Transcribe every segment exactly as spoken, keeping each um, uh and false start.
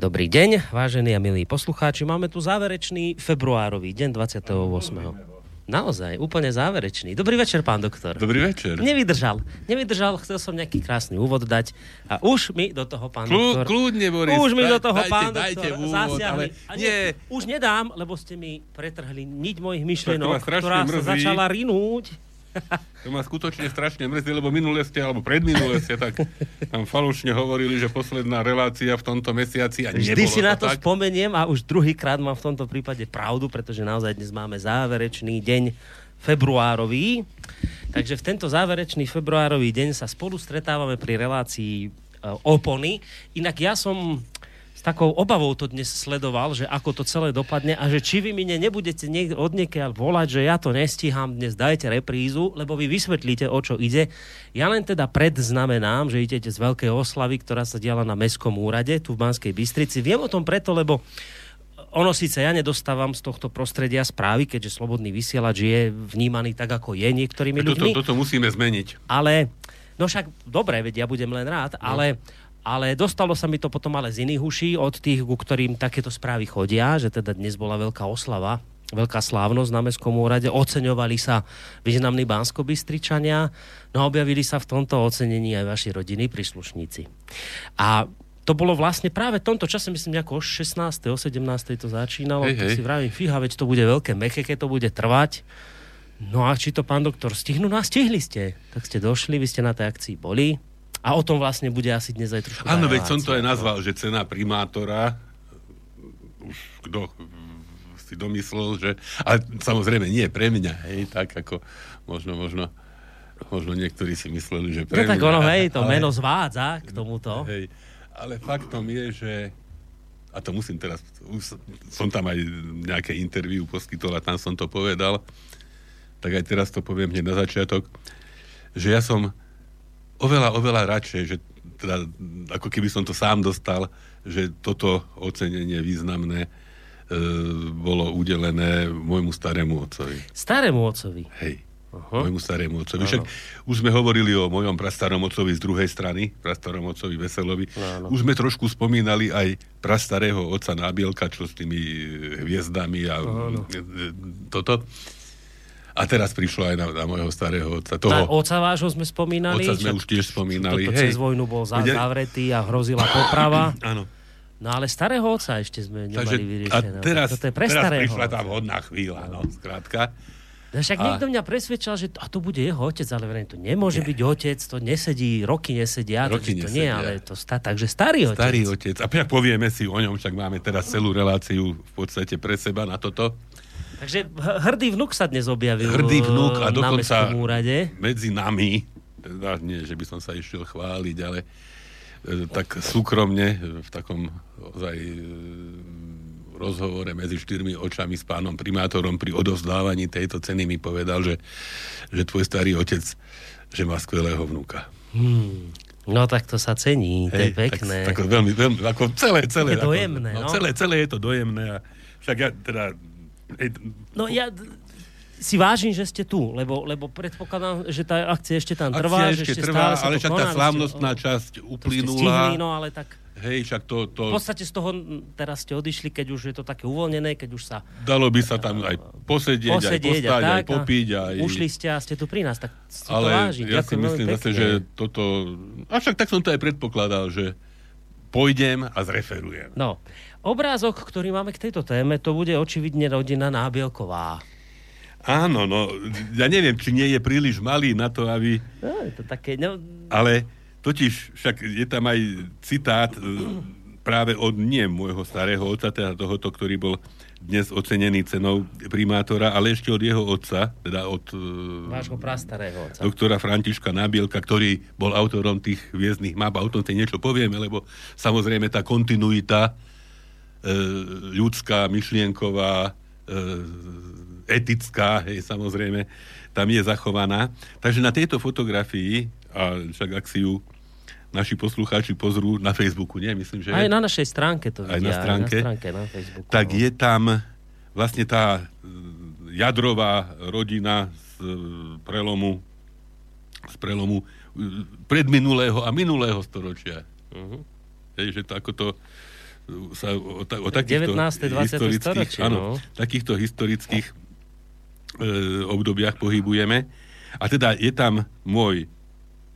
Dobrý deň, vážení a milí poslucháči. Máme tu záverečný februárový deň dvadsiateho ôsmeho Naozaj, úplne záverečný. Dobrý večer, pán doktor. Dobrý večer. Nevydržal. Nevydržal, chcel som nejaký krásny úvod dať a už mi do toho pán Klu, doktor... Kľudne, Boris. Už mi do toho dajte, pán dajte doktor úvod, zasiahli. Ale... Nie. Nie, už nedám, lebo ste mi pretrhli niť mojich myšlienok, ktorá mrzí. Sa začala rinúť. To ma skutočne strašne mrzí, lebo minulé ste, alebo predminulé ste, tak tam falošne hovorili, že posledná relácia v tomto mesiaci a nebolo to tak. Vždy si na to spomeniem a už druhýkrát mám v tomto prípade pravdu, pretože naozaj dnes máme záverečný deň februárový. Takže v tento záverečný februárový deň sa spolu stretávame pri relácii Opony. Inak ja som... S takou obavou to dnes sledoval, že ako to celé dopadne a že či vy mne nebudete niekde od niekiaľ volať, že ja to nestíham, dnes dajte reprízu, lebo vy vysvetlíte, o čo ide. Ja len teda predznamenám, že idete z veľkej oslavy, ktorá sa diala na Mestskom úrade, tu v Banskej Bystrici. Viem o tom preto, lebo ono síce ja nedostávam z tohto prostredia správy, keďže Slobodný vysielač je vnímaný tak, ako je niektorými toto, ľuďmi. Toto musíme zmeniť. Ale, no však, dobre, veď ja budem len rád, no. ale... Ale dostalo sa mi to potom ale z iných uší od tých, ku ktorým takéto správy chodia, že teda dnes bola veľká oslava, veľká slávnosť na Mestskom úrade, oceňovali sa významní Banskobystričania, no a objavili sa v tomto ocenení aj vaši rodiny, príslušníci. A to bolo vlastne práve v tomto čase, myslím, nejako o šestnástej, o sedemnástej to začínalo, hej, hej. To si vravím, fíha, veď to bude veľké meké, keď to bude trvať. No a či to pán doktor stihnú? No a stihli ste, tak ste došli, vy ste na tej akcii boli. A o tom vlastne bude asi dnes aj trošku... Áno, veď som to aj nazval, že cena primátora, už kto si domyslel, že... Ale samozrejme nie pre mňa, hej, tak ako možno, možno, možno niektorí si mysleli, že pre mňa... No tak ono, hej, to ale, meno zvádza k tomuto. Hej, ale faktom je, že... A to musím teraz... Som tam aj nejaké interview poskytol a tam som to povedal. Tak aj teraz to poviem hneď na začiatok, že ja som... Oveľa, oveľa radšej, že teda, ako keby som to sám dostal, že toto ocenenie významné e, bolo udelené môjmu starému otcovi. Starému otcovi? Hej, uh-huh. Môjmu starému otcovi. Však už sme hovorili o mojom prastarom otcovi z druhej strany, prastarom otcovi Veselovi. Áno. Už sme trošku spomínali aj prastarého otca Nábělka, čo s tými hviezdami a áno. Toto. A teraz prišlo aj na, na môjho starého otca. Toho, oca vášho sme spomínali. Oca sme už tiež spomínali. Toto cez vojnu bol zavretý a hrozila poprava. Áno. No ale starého otca ešte sme nemali vyriešené. A teraz, to je pre teraz prišla tá vhodná chvíľa, no, skrátka. No však a... niekto mňa presvedčal, že to, a to bude jeho otec, ale verejme to nemôže nie. byť otec, to nesedí, roky nesedia, roky to nesedia. nie, ale to stá, takže starý otec. Starý otec. A však povieme si o ňom, však máme teraz celú reláciu v podstate pre seba na toto. Takže hrdý vnuk sa dnes objavil hrdý vnuk a dokonca na Mestskom úrade. Medzi nami, teda nie, že by som sa išiel chváliť, ale tak súkromne v takom ozaj rozhovore medzi štyrmi očami s pánom primátorom pri odovzdávaní tejto ceny mi povedal, že, že tvoj starý otec, že má skvelého vnúka. Hmm. No tak to sa cení, to hej, je pekné. Tak, tak veľmi, veľmi, ako celé, celé. Je dojemné, ako, no, no. Celé, celé je to dojemné a však ja teda No ja si vážim, že ste tu, lebo, lebo predpokladám, že tá akcia ešte tam trvá. Akcia ešte, ešte trvá, ale však tá slávnostná časť uplynula. To ste stihli, no ale tak... Hej, však to, to... V podstate z toho teraz ste odišli, keď už je to také uvoľnené, keď už sa... Dalo by sa tam aj posedieť, posedieť aj postať, aj, tak, aj popiť, aj... Ušli ste a ste tu pri nás, tak si to vážim. Ale ja si myslím zase, že toto... Avšak tak som to aj predpokladal, že pôjdem a zreferujem. No... Obrázok, ktorý máme k tejto téme, to bude očividne rodina Nábělková. Áno, no, ja neviem, či nie je príliš malý na to, aby... No, je to také... No... Ale totiž, však je tam aj citát práve od nie môjho starého otca, teda tohoto, ktorý bol dnes ocenený cenou primátora, ale ešte od jeho otca, teda od... Vášho prastarého otca. Doktora Františka Nábělka, ktorý bol autorom tých hviezdnych map, a o tom si niečo povieme, lebo samozrejme tá kontinuita ľudská, myšlienková, etická, hej, samozrejme, tam je zachovaná. Takže na tejto fotografii, a však ak si ju naši poslucháči pozrú na Facebooku, nie? Myslím, že aj na našej stránke to vidia. Aj na stránke, aj na stránke na Facebooku, tak no. Je tam vlastne tá jadrová rodina z prelomu z prelomu predminulého a minulého storočia. Uh-huh. Hej, že to ako to sa o, ta, o takýchto historických, áno, takýchto historických e, obdobiach pohybujeme. A teda je tam môj,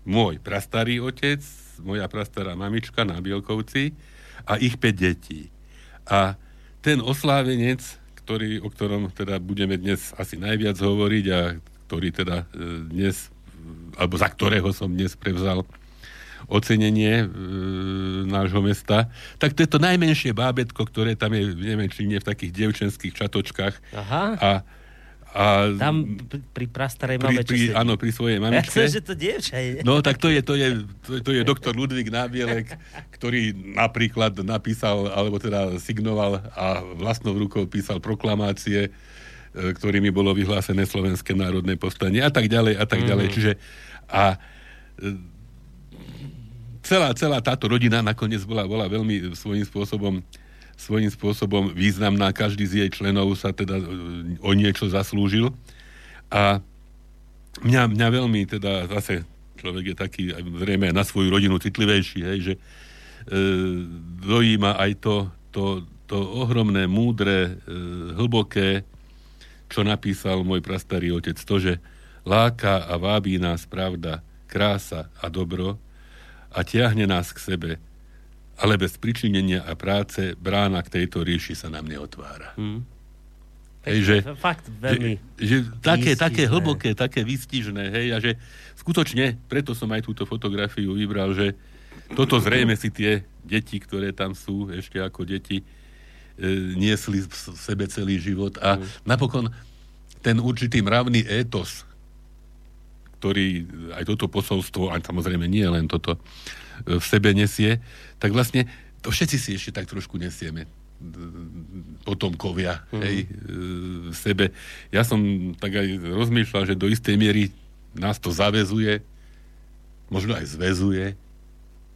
môj prastarý otec, moja prastará mamička na Bielkovci a ich päť detí. A ten oslávenec, ktorý, o ktorom teda budeme dnes asi najviac hovoriť a ktorý teda dnes, alebo za ktorého som dnes prevzal ocenenie e, nášho mesta, tak to je to najmenšie bábätko, ktoré tam je v Nemenčine v takých dievčenských čatočkách. Aha. A, a tam pri prastarej mame čo si... Áno, pri svojej mamičke. Ja chcem, že to dievča je. No, tak to je, to je, to je doktor Ludvík Nábělek, ktorý napríklad napísal, alebo teda signoval a vlastnou rukou písal proklamácie, ktorými bolo vyhlásené Slovenské národné povstanie a tak ďalej a tak ďalej. Mm. Čiže a celá, celá táto rodina nakoniec bola, bola veľmi svojím spôsobom, svojím spôsobom významná. Každý z jej členov sa teda o niečo zaslúžil. A mňa, mňa veľmi teda zase človek je taký zrejme na svoju rodinu citlivejší, hej, že e, dojíma aj to, to, to ohromné, múdre, e, hlboké, čo napísal môj prastarý otec, to, že láka a vábí nás pravda, krása a dobro a tiahne nás k sebe, ale bez pričinenia a práce brána k tejto ríši sa nám neotvára. Hmm. Hej, že, fakt veľmi že, že také, také hlboké, také výstižné, hej, a že skutočne, preto som aj túto fotografiu vybral, že toto zrejme si tie deti, ktoré tam sú ešte ako deti, niesli v sebe celý život a napokon ten určitý mravný étos, ktorý aj toto posolstvo, a samozrejme nie len toto, v sebe nesie, tak vlastne to všetci si ešte tak trošku nesieme. Potomkovia, mm-hmm. hej, v sebe. Ja som tak aj rozmýšľal, že do istej miery nás to zavezuje, možno aj zväzuje,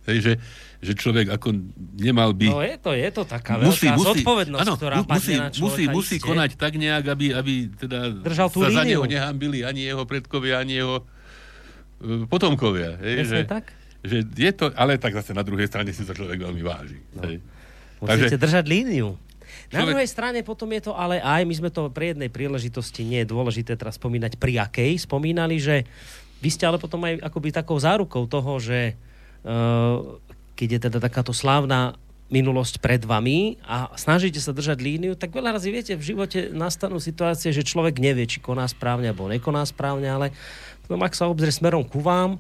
hej, že, že človek ako nemal by... No je to, je to taká musí, veľká musí, zodpovednosť, áno, ktorá musí, padne na človeka. Musí, musí konať tak nejak, aby, aby teda sa líniu. Za neho nehambili ani jeho predkovia, ani jeho potomkovia. Hej, že, tak? Že je to, ale tak zase na druhej strane si to človek veľmi váži. No. Musíte takže, držať líniu. Na človek... druhej strane potom je to, ale aj my sme to pri jednej príležitosti, nie je dôležité teraz spomínať pri akej, spomínali, že vy ste ale potom aj akoby takou zárukou toho, že keď je teda takáto slávna minulosť pred vami a snažíte sa držať líniu, tak veľa razy viete, v živote nastanú situácie, že človek nevie, či koná správne alebo nekoná správne, ale potom, ak sa obzrie smerom ku vám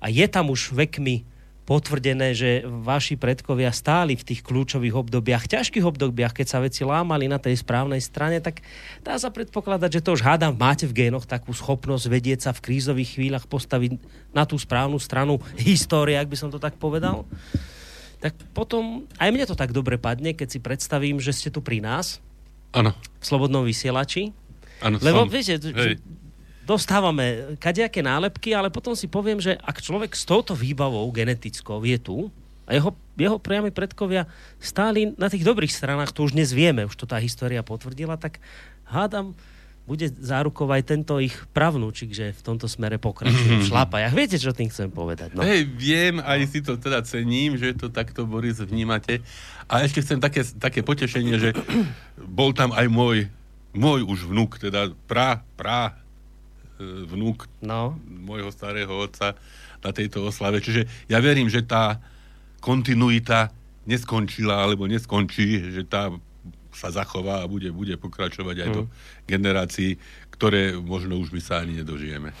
a je tam už vekmi potvrdené, že vaši predkovia stáli v tých kľúčových obdobiach, ťažkých obdobiach, keď sa veci lámali na tej správnej strane, tak dá sa predpokladať, že to už hádam, máte v génoch takú schopnosť vedieť sa v krízových chvíľach postaviť na tú správnu stranu histórie, ak by som to tak povedal. Tak potom, aj mne to tak dobre padne, keď si predstavím, že ste tu pri nás. Áno. V Slobodnom vysielači. Áno, lebo som. Viete, hej. Dostávame kadejaké nálepky, ale potom si poviem, že ak človek s touto výbavou genetickou je tu a jeho, jeho priami predkovia stáli na tých dobrých stranách, to už dnes vieme, už to tá história potvrdila, tak hádam, bude zárukou aj tento ich pravnúčik, že v tomto smere pokračujú v šlapajach. Viete, čo tým chcem povedať? No. Hej, viem, aj si to teda cením, že to takto, Boris, vnímate. A ešte chcem také, také potešenie, že bol tam aj môj, môj už vnuk, teda pra, pra, vnúk no. môjho starého otca na tejto oslave. Čiže ja verím, že tá kontinuita neskončila alebo neskončí, že tá sa zachová a bude, bude pokračovať aj mm. do generácií, ktoré možno už my sa ani nedožijeme.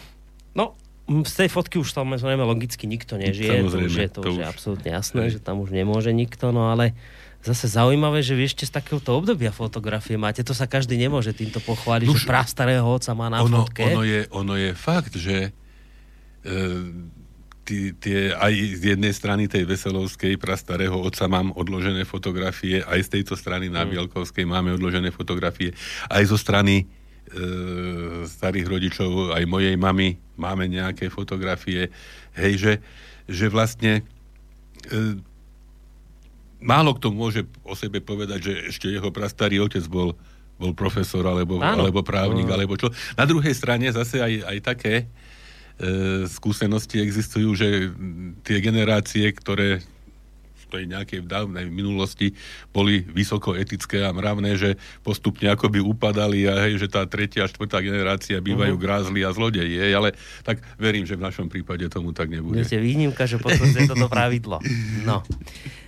No, z tej fotky už tam zrejme logicky nikto nežije. Samozrejme, to už je, to to už je už... absolútne jasné, že tam už nemôže nikto, no ale zase zaujímavé, že vy ešte z takéhoto obdobia fotografie máte. To sa každý nemôže týmto pochváliť, Nuž, že prastarého oca má na ono, fotke. Ono je, ono je fakt, že e, tie, tie, aj z jednej strany tej Veselovskej prastarého oca mám odložené fotografie, aj z tejto strany na Bielkovskej máme odložené fotografie, aj zo strany e, starých rodičov, aj mojej mamy máme nejaké fotografie. Hej, že, že vlastne... E, Málo kto môže o sebe povedať, že ešte jeho prastarý otec bol, bol profesor, alebo, alebo právnik, alebo čo. Na druhej strane zase aj, aj také e, skúsenosti existujú, že tie generácie, ktoré v tej nejakej dávnej minulosti boli vysoko etické a mravné, že postupne akoby upadali a hej, že tá tretia a štvrtá generácia bývajú uh-huh. grázli a zlodeji, hej, ale tak verím, že v našom prípade tomu tak nebude. Budete výnimka, že potvrdzuje toto pravidlo. No.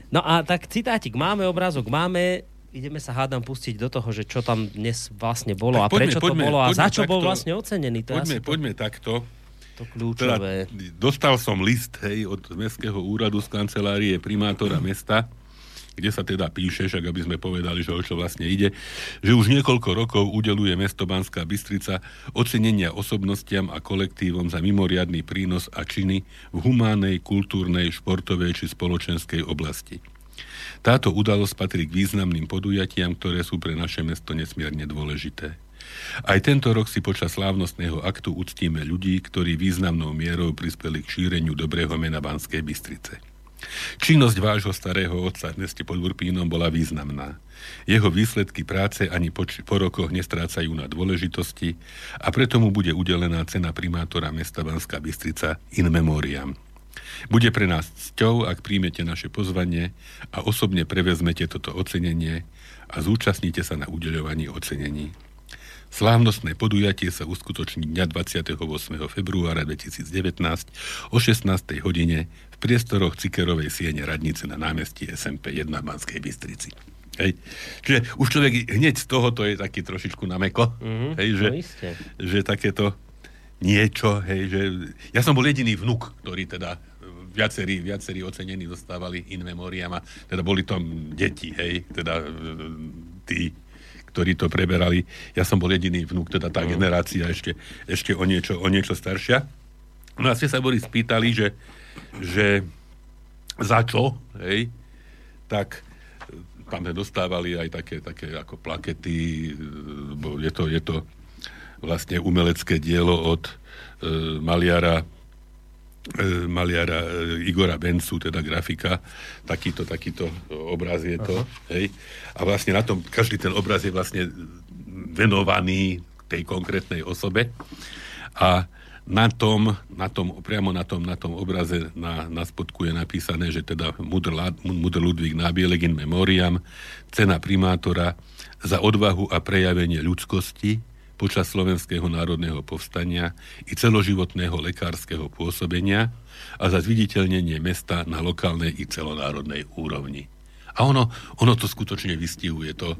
No a tak citátik, máme obrázok, máme... Ideme sa hádam pustiť do toho, že čo tam dnes vlastne bolo tak a poďme, prečo poďme, to bolo a za čo takto, bol vlastne ocenený. To poďme, poďme to, takto. To kľúčové. Teda, dostal som list, hej, od Mestského úradu z kancelárie primátora mesta, kde sa teda píše, však aby sme povedali, že o čo vlastne ide, že už niekoľko rokov udeluje mesto Banská Bystrica ocenenia osobnostiam a kolektívom za mimoriadny prínos a činy v humánej, kultúrnej, športovej či spoločenskej oblasti. Táto udalosť patrí k významným podujatiam, ktoré sú pre naše mesto nesmierne dôležité. Aj tento rok si počas slávnostného aktu uctíme ľudí, ktorí významnou mierou prispeli k šíreniu dobrého mena Banskej Bystrice. Činnosť vášho starého otca v meste pod Urpínom bola významná. Jeho výsledky práce ani po, či, po rokoch nestrácajú na dôležitosti a preto mu bude udelená cena primátora mesta Banská Bystrica in memoriam. Bude pre nás cťou, ak príjmete naše pozvanie a osobne prevezmete toto ocenenie a zúčastnite sa na udeľovaní ocenení. Slávnostné podujatie sa uskutoční dňa dvadsiateho ôsmeho februára dvetisícdevätnásť o šestnástej hodine v priestoroch Cikerovej siene radnice na námestí es en pé jeden v Banskej Bystrici. Hej. Čiže už človek hneď z tohoto je taký trošičku nameko, mm-hmm, hej, že, že takéto niečo, hej, že... Ja som bol jediný vnuk, ktorý teda viacerí, viacerí ocenení dostávali in memoriam a teda boli tam deti, hej, teda tí, ktorí to preberali. Ja som bol jediný vnuk, teda tá generácia ešte, ešte o niečo, o niečo staršia. No a ste sa, Boris, pýtali, že, že za čo, hej, tak... Tam dostávali aj také, také ako plakety, bo je to... Je to vlastne umelecké dielo od e, maliara, e, maliara e, Igora Bencu, teda grafika. Takýto, takýto obraz je to. Hej. A vlastne na tom, každý ten obraz je vlastne venovaný tej konkrétnej osobe. A na tom, na tom priamo na tom, na tom obraze na, na spodku je napísané, že teda mudr, mudr Ludvík Nábělek in memoriam, cena primátora za odvahu a prejavenie ľudskosti počas Slovenského národného povstania i celoživotného lekárskeho pôsobenia a za zviditeľnenie mesta na lokálnej i celonárodnej úrovni. A ono, ono to skutočne vystihuje to,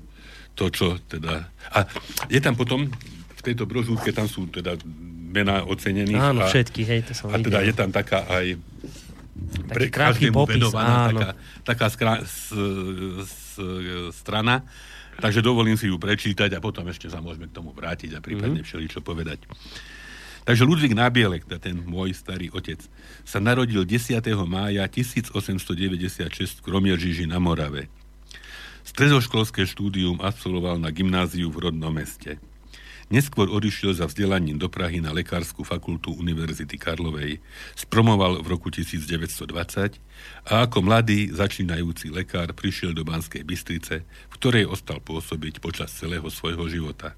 to, čo teda... A je tam potom, v tejto brožúrke, tam sú teda mená ocenených. Áno, a, všetky, hej, to som a videl. A teda je tam taká aj... Taký pre každému popis, venovaná taká, taká skra, s, s, strana. Takže dovolím si ju prečítať a potom ešte sa môžeme k tomu vrátiť a prípadne všeličo povedať. Takže Ludvík Nábělek, ten môj starý otec, sa narodil desiateho mája tisícosemstodeväťdesiatšesť v Kroměříži na Morave. Stredoškolské štúdium absolvoval na gymnáziu v rodnom meste. Neskôr odišiel za vzdelaním do Prahy na Lekársku fakultu Univerzity Karlovej, spromoval v roku devätnásťstodvadsať a ako mladý začínajúci lekár prišiel do Banskej Bystrice, v ktorej ostal pôsobiť počas celého svojho života.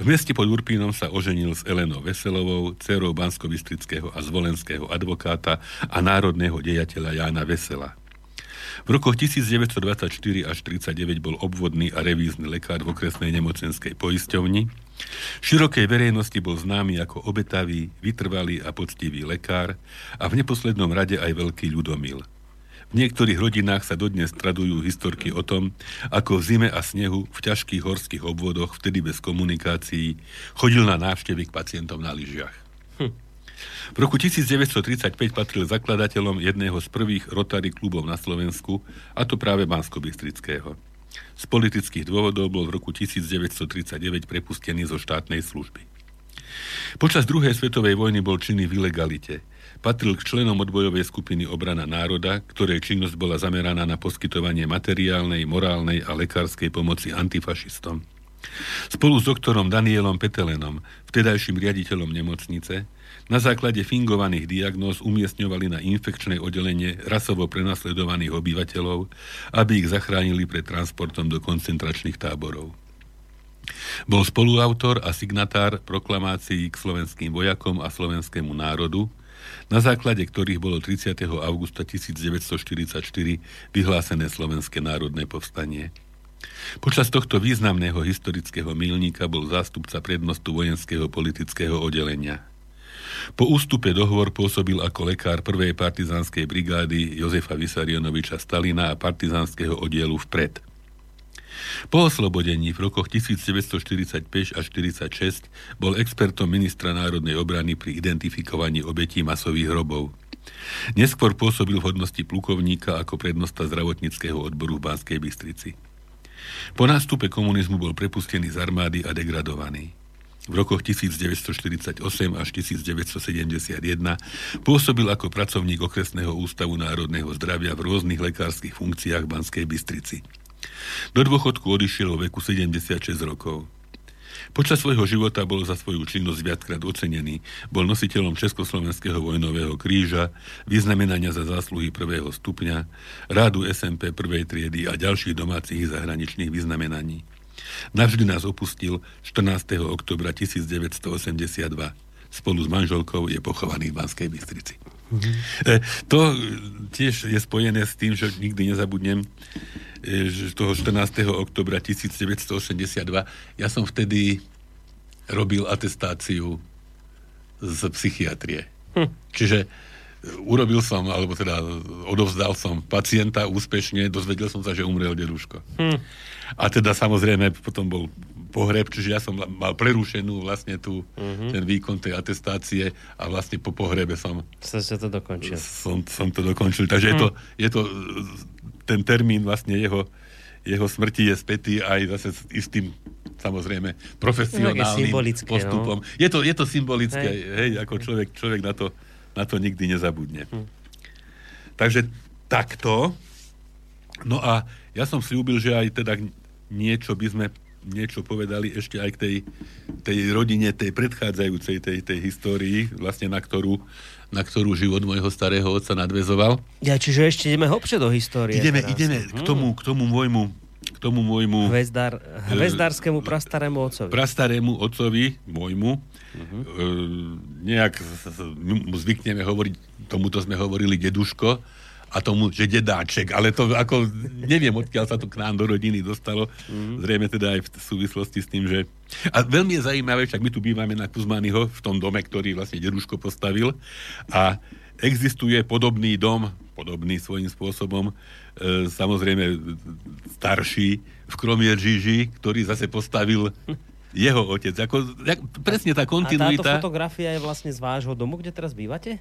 V meste pod Urpínom sa oženil s Elenou Veselovou, dcérou banskobystrického a zvolenského advokáta a národného dejateľa Jána Vesela. V rokoch devätnásťstodvadsaťštyri až tridsaťdeväť bol obvodný a revízny lekár v okresnej nemocenskej poisťovni. V širokej verejnosti bol známy ako obetavý, vytrvalý a poctivý lekár a v neposlednom rade aj veľký ľudomil. V niektorých rodinách sa dodnes tradujú historky o tom, ako v zime a snehu v ťažkých horských obvodoch, vtedy bez komunikácií, chodil na návštevy k pacientom na lyžiach. Hm. V roku devätnásťstotridsaťpäť patril zakladateľom jedného z prvých Rotary klubov na Slovensku, a to práve banskobystrického. Z politických dôvodov bol v roku devätnásťstotridsaťdeväť prepustený zo štátnej služby. Počas druhej svetovej vojny bol činný v ilegalite. Patril k členom odbojovej skupiny Obrana národa, ktorej činnosť bola zameraná na poskytovanie materiálnej, morálnej a lekárskej pomoci antifašistom. Spolu s doktorom Danielom Petelénom, vtedajším riaditeľom nemocnice, na základe fingovaných diagnóz umiestňovali na infekčné oddelenie rasovo prenasledovaných obyvateľov, aby ich zachránili pred transportom do koncentračných táborov. Bol spoluautor a signatár proklamácií k slovenským vojakom a slovenskému národu, na základe ktorých bolo tridsiateho augusta tisícdeväťstoštyridsaťštyri vyhlásené Slovenské národné povstanie. Počas tohto významného historického milníka bol zástupca prednostu vojenského politického oddelenia. Po ústupe dohovor pôsobil ako lekár prvej partizánskej brigády Jozefa Visarinoviča Stalina a partizánskeho oddielu Vpred. Po oslobodení v rokoch devätnásťstoštyridsaťpäť až štyridsaťšesť bol expertom ministra národnej obrany pri identifikovaní obetí masových hrobov. Neskôr pôsobil v hodnosti plukovníka ako prednosta zdravotníckeho odboru v Banskej Bystrici. Po nástupe komunizmu bol prepustený z armády a degradovaný. V rokoch devätnásťstoštyridsaťosem až devätnásťstosedemdesiatjeden pôsobil ako pracovník okresného ústavu národného zdravia v rôznych lekárskych funkciách v Banskej Bystrici. Do dôchodku odišiel vo veku sedemdesiatšesť rokov. Počas svojho života bol za svoju činnosť viackrát ocenený, bol nositeľom Československého vojnového kríža, vyznamenania za zásluhy prvého stupňa, Rádu es en pé prvej triedy a ďalších domácich zahraničných vyznamenaní. Navždy nás opustil štrnásteho októbra tisícdeväťstoosemdesiatdva. Spolu s manželkou je pochovaný v Banskej Bystrici. Mm-hmm. E, to tiež je spojené s tým, že nikdy nezabudnem e, toho štrnásteho októbra tisícdeväťstoosemdesiatdva. Ja som vtedy robil atestáciu z psychiatrie. Hm. Čiže urobil som, alebo teda odovzdal som pacienta úspešne, dozvedel som sa, že umrel deduško. Hm. A teda samozrejme potom bol pohreb, čiže ja som mal prerušenú vlastne tú, mm-hmm. ten výkon tej atestácie a vlastne po pohrebe som... Som to dokončil. Som, som to dokončil, takže mm. je to, je to, ten termín vlastne jeho, jeho smrti je spätý aj zase s istým, samozrejme, profesionálnym postupom. No. Je, to, je to symbolické, hej, hej ako človek, človek na, to, na to nikdy nezabudne. Mm. Takže takto. No a ja som sľúbil, že aj teda niečo by sme niečo povedali ešte aj k tej, tej rodine, tej predchádzajúcej tej, tej histórii, vlastne na ktorú, na ktorú život môjho starého otca nadväzoval. Ja, čiže ešte ideme hlbšie do histórie. Ideme, ideme hmm. k tomu, k tomu môjmu, k tomu môjmu... Hvezdar, hvezdarskému prastarému otcovi. Prastarému otcovi, môjmu. Uh-huh. E, nejak zvykneme hovoriť, tomuto sme hovorili deduško, a tomu, že dedáček, ale to ako, neviem, odkiaľ sa to k nám do rodiny dostalo, mm. zrejme teda aj v súvislosti s tým, že... A veľmi je zaujímavé, však my tu bývame na Kuzmányho, v tom dome, ktorý vlastne deduško postavil a existuje podobný dom, podobný svojím spôsobom, e, samozrejme starší v Kroměříži, ktorý zase postavil jeho otec. Ako, jak, presne tá kontinuita... A táto fotografia je vlastne z vášho domu, kde teraz bývate?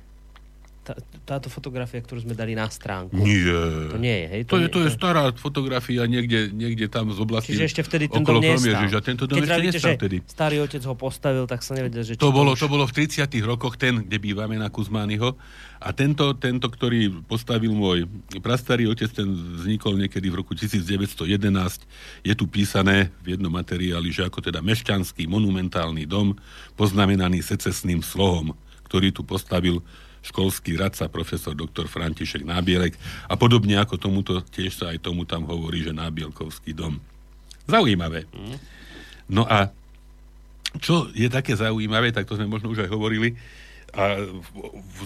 Tá, táto fotografia, ktorú sme dali na stránku. Nie. To nie je, hej? To, to, je, to je stará fotografia niekde, niekde tam z oblasti... Čiže ešte vtedy ten dom nestal. Tento dom Keď ešte radíte, nestal vtedy. Starý otec ho postavil, tak som nevedel, že... To bolo, už... to bolo v tridsiatych rokoch, ten, kde bývame na Kuzmányho. A tento, tento, ktorý postavil môj prastarý otec, ten vznikol niekedy v roku devätnásťstojedenásť. Je tu písané v jednom materiáli, že ako teda mešťanský monumentálny dom, poznamenaný secesným slohom, ktorý tu postavil školský radca, profesor doktor František Nábělek a podobne ako tomuto, tiež sa aj tomu tam hovorí, že Nábělkovský dom. Zaujímavé. No a čo je také zaujímavé, tak to sme možno už aj hovorili a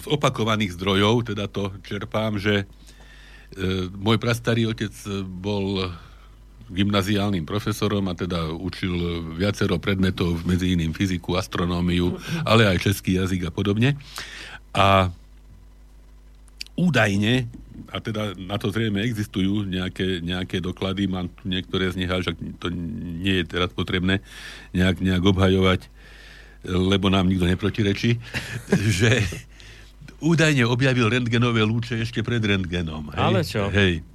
z opakovaných zdrojov, teda to čerpám, že e, môj prastarý otec bol gymnaziálnym profesorom a teda učil viacero predmetov, medzi iným fyziku, astronómiu, ale aj český jazyk a podobne. A údajne, a teda na to zrejme existujú nejaké, nejaké doklady, mám tu niektoré z nich, až to nie je teraz potrebné nejak, nejak obhajovať, lebo nám nikto neprotirečí, že údajne objavil rentgenové lúče ešte pred rentgenom. Hej? Ale čo? Hej.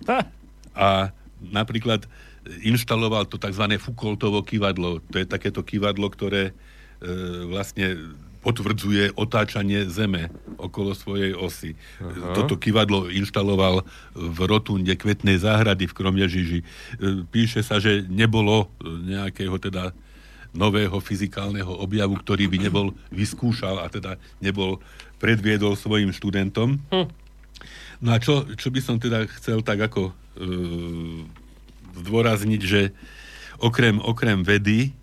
A napríklad inštaloval to tzv. Foucaultovo kývadlo. To je takéto kývadlo, ktoré e, vlastne... potvrdzuje otáčanie Zeme okolo svojej osy. Aha. Toto kývadlo inštaloval v rotunde Kvetnej záhrady v Kroměříži. Píše sa, že nebolo nejakého teda nového fyzikálneho objavu, ktorý by nebol vyskúšal a teda nebol predviedol svojim študentom. Hm. No a čo, čo by som teda chcel tak ako e, zdôrazniť, že okrem, okrem vedy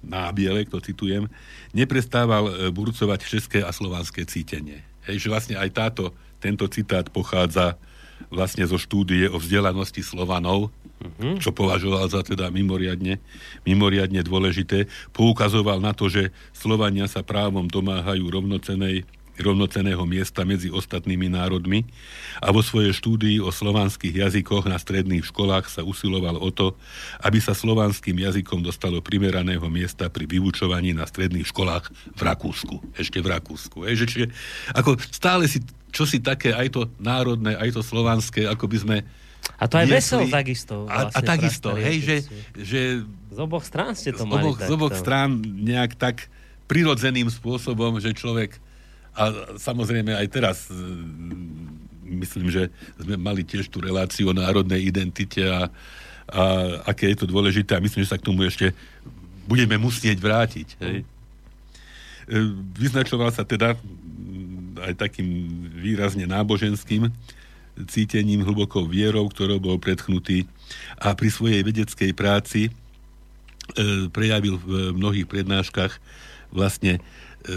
Nábělek, to citujem, neprestával burcovať české a slovanské cítenie. Hej, že vlastne aj táto, tento citát pochádza vlastne zo štúdie o vzdelanosti Slovanov, mm-hmm. čo považoval za teda mimoriadne, mimoriadne dôležité. Poukazoval na to, že Slovania sa právom domáhajú rovnocenej rovnocenného miesta medzi ostatnými národmi a vo svojej štúdii o slovanských jazykoch na stredných školách sa usiloval o to, aby sa slovanským jazykom dostalo primeraného miesta pri vyučovaní na stredných školách v Rakúsku. Ešte v Rakúsku. Ešte, čiže, ako stále si čosi také, aj to národné, aj to slovanské, ako by sme... A to aj Vesel takisto. Vlastne, a, a takisto, hej, že, že... Z oboch strán ste to z mali. Oboch, z oboch strán nejak tak prirodzeným spôsobom, že človek... A samozrejme aj teraz myslím, že sme mali tiež tú reláciu o národnej identite a, a aké je to dôležité a myslím, že sa k tomu ešte budeme musieť vrátiť. Hej. Vyznačoval sa teda aj takým výrazne náboženským cítením, hlbokou vierou, ktorou bol predchnutý a pri svojej vedeckej práci prejavil v mnohých prednáškach vlastne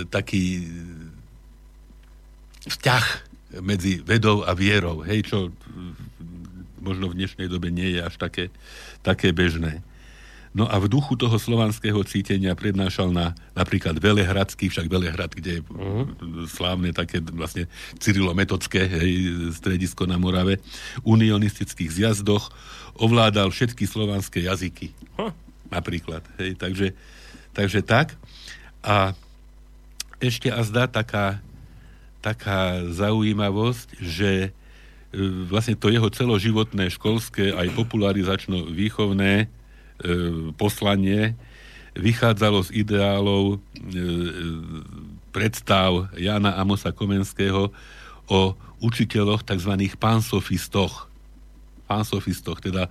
taký vzťah medzi vedou a vierou, hej, čo možno v dnešnej dobe nie je až také, také bežné. No a v duchu toho slovanského cítenia prednášal na napríklad Velehradský, však Velehrad, kde je uh-huh. slávne také vlastne cyrilometodské, hej, stredisko na Morave, unionistických zjazdoch, ovládal všetky slovanské jazyky. Huh. Napríklad, hej, takže, takže tak. A ešte azda taká taká zaujímavosť, že vlastne to jeho celoživotné školské aj popularizačno-výchovné poslanie vychádzalo z ideálov predstav Jána Amosa Komenského o učiteľoch tzv. Pansofistoch. Pansofistoch, teda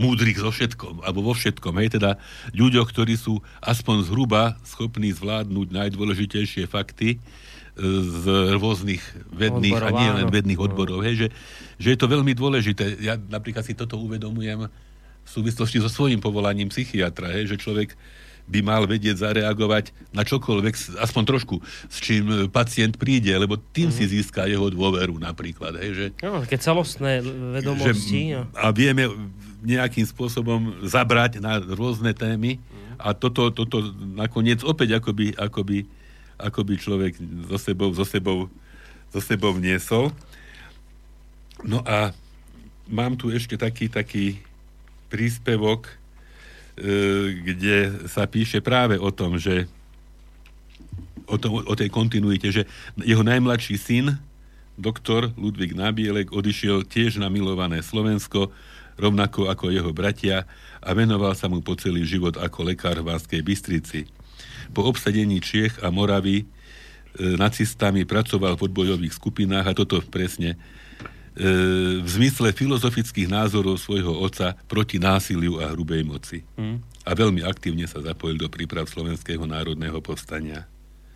múdrych so všetkom, alebo vo všetkom, hej, teda ľuďoch, ktorí sú aspoň zhruba schopní zvládnuť najdôležitejšie fakty z rôznych vedných odborov, a nie len vedných odborov. Hej, že, že je to veľmi dôležité. Ja napríklad si toto uvedomujem v súvislosti so svojím povolaním psychiatra, hej, že človek by mal vedieť zareagovať na čokoľvek, aspoň trošku, s čím pacient príde, lebo tým mm. si získa jeho dôveru napríklad. Hej, že, no, keď celostné vedomosti. Že, a vieme nejakým spôsobom zabrať na rôzne témy mm. a toto, toto nakoniec opäť akoby, akoby ako by človek so sebou, so sebou, so sebou vniesol. No a mám tu ešte taký, taký príspevok, e, kde sa píše práve o tom, že o, tom, o tej kontinuite, že jeho najmladší syn, doktor Ludvík Nábělek, odišiel tiež na milované Slovensko, rovnako ako jeho bratia a venoval sa mu po celý život ako lekár v Banskej Bystrici. Po obsadení Čiech a Moravy e, nacistami pracoval v odbojových skupinách a toto presne e, v zmysle filozofických názorov svojho otca proti násiliu a hrubej moci. Hmm. A veľmi aktívne sa zapojil do príprav Slovenského národného povstania.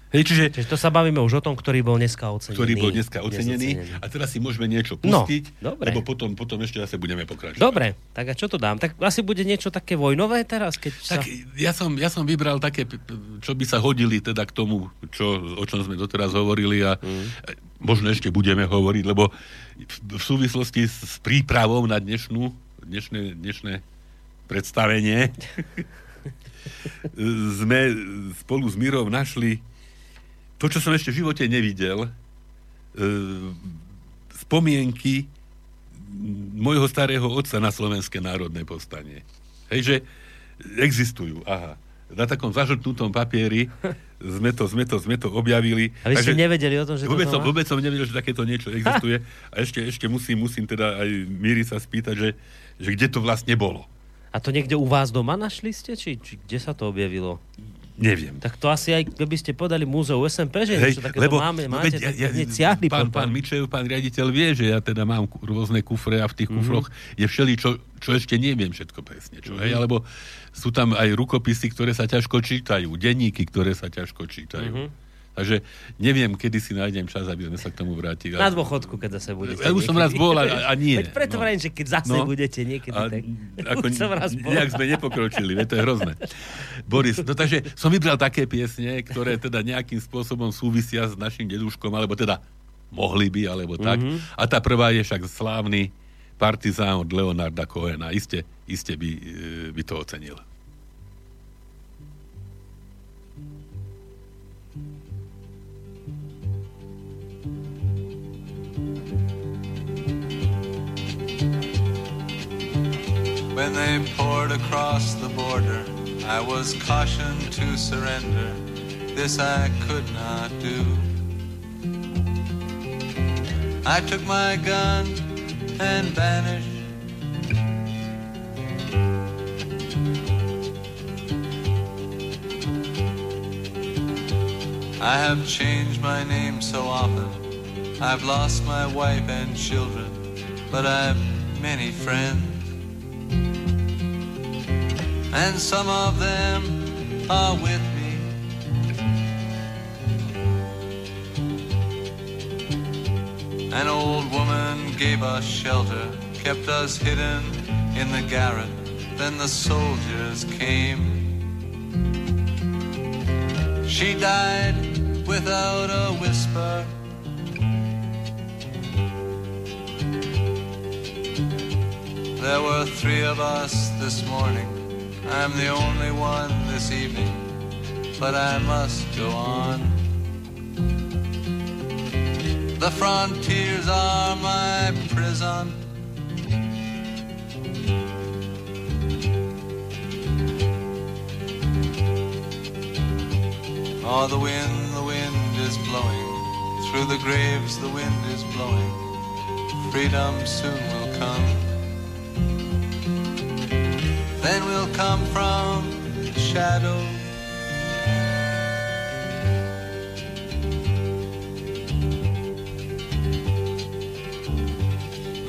Hej, čiže, čiže to sa bavíme už o tom, ktorý bol dneska ocenený. Ktorý bol dneska ocenený. ocenený. A teraz si môžeme niečo pustiť, no, lebo potom, potom ešte zase budeme pokračovať. Dobre, tak a čo to dám? Tak asi bude niečo také vojnové teraz? Keď tak sa... ja, som, ja som vybral také, čo by sa hodili teda k tomu, čo, o čom sme doteraz hovorili a mm. možno ešte budeme hovoriť, lebo v súvislosti s prípravou na dnešnú, dnešné, dnešné predstavenie sme spolu s Mirou našli to, čo som ešte v živote nevidel, e, spomienky môjho starého otca na Slovenské národné povstanie. Hej, že existujú. Aha. Na takom zažltnutom papieri sme to, sme to, sme to objavili. A vy Takže ste nevedeli o tom, že vôbec to som, vôbec som nevedel, že takéto niečo existuje. A ešte, ešte musím, musím teda aj Míri sa spýtať, že, že kde to vlastne bolo. A to niekde u vás doma našli ste? Či, či kde sa to objavilo? Neviem. Tak to asi aj, keby ste podali Múzeu es en pé, že niečo takéto máme, no máte, ja, ja, neciahli potom. Pán, pán Mičev, pán riaditeľ vie, že ja teda mám rôzne kufre a v tých mm-hmm. kufroch je všeli, čo, čo ešte neviem všetko presne. Čo, mm-hmm. hej, alebo sú tam aj rukopisy, ktoré sa ťažko čítajú, denníky, ktoré sa ťažko čítajú. Mm-hmm. A Takže neviem, kedy si nájdem čas, aby sme sa k tomu vrátili. Na dôchodku, keď zase budete. Ja už som raz bol a, a nie. Veď preto vrajím, no. že keď zase no. budete niekedy, a, tak ako už som raz bol. Nejak sme nepokročili, veď to je hrozné. Boris, no takže som vybral také piesne, ktoré teda nejakým spôsobom súvisia s našim deduškom, alebo teda mohli by, alebo tak. Mm-hmm. A tá prvá je však slávny Partizán od Leonarda Cohena. Iste, iste by, by to ocenil. When they poured across the border, I was cautioned to surrender. This I could not do. I took my gun and vanished. I have changed my name so often. I've lost my wife and children, but I've many friends. And some of them are with me. An old woman gave us shelter, kept us hidden in the garret. Then the soldiers came. She died without a whisper. There were three of us this morning. I'm the only one this evening, but I must go on. The frontiers are my prison. Oh, the wind, the wind is blowing. Through the graves the wind is blowing. Freedom soon will come. Then we'll come from shadow.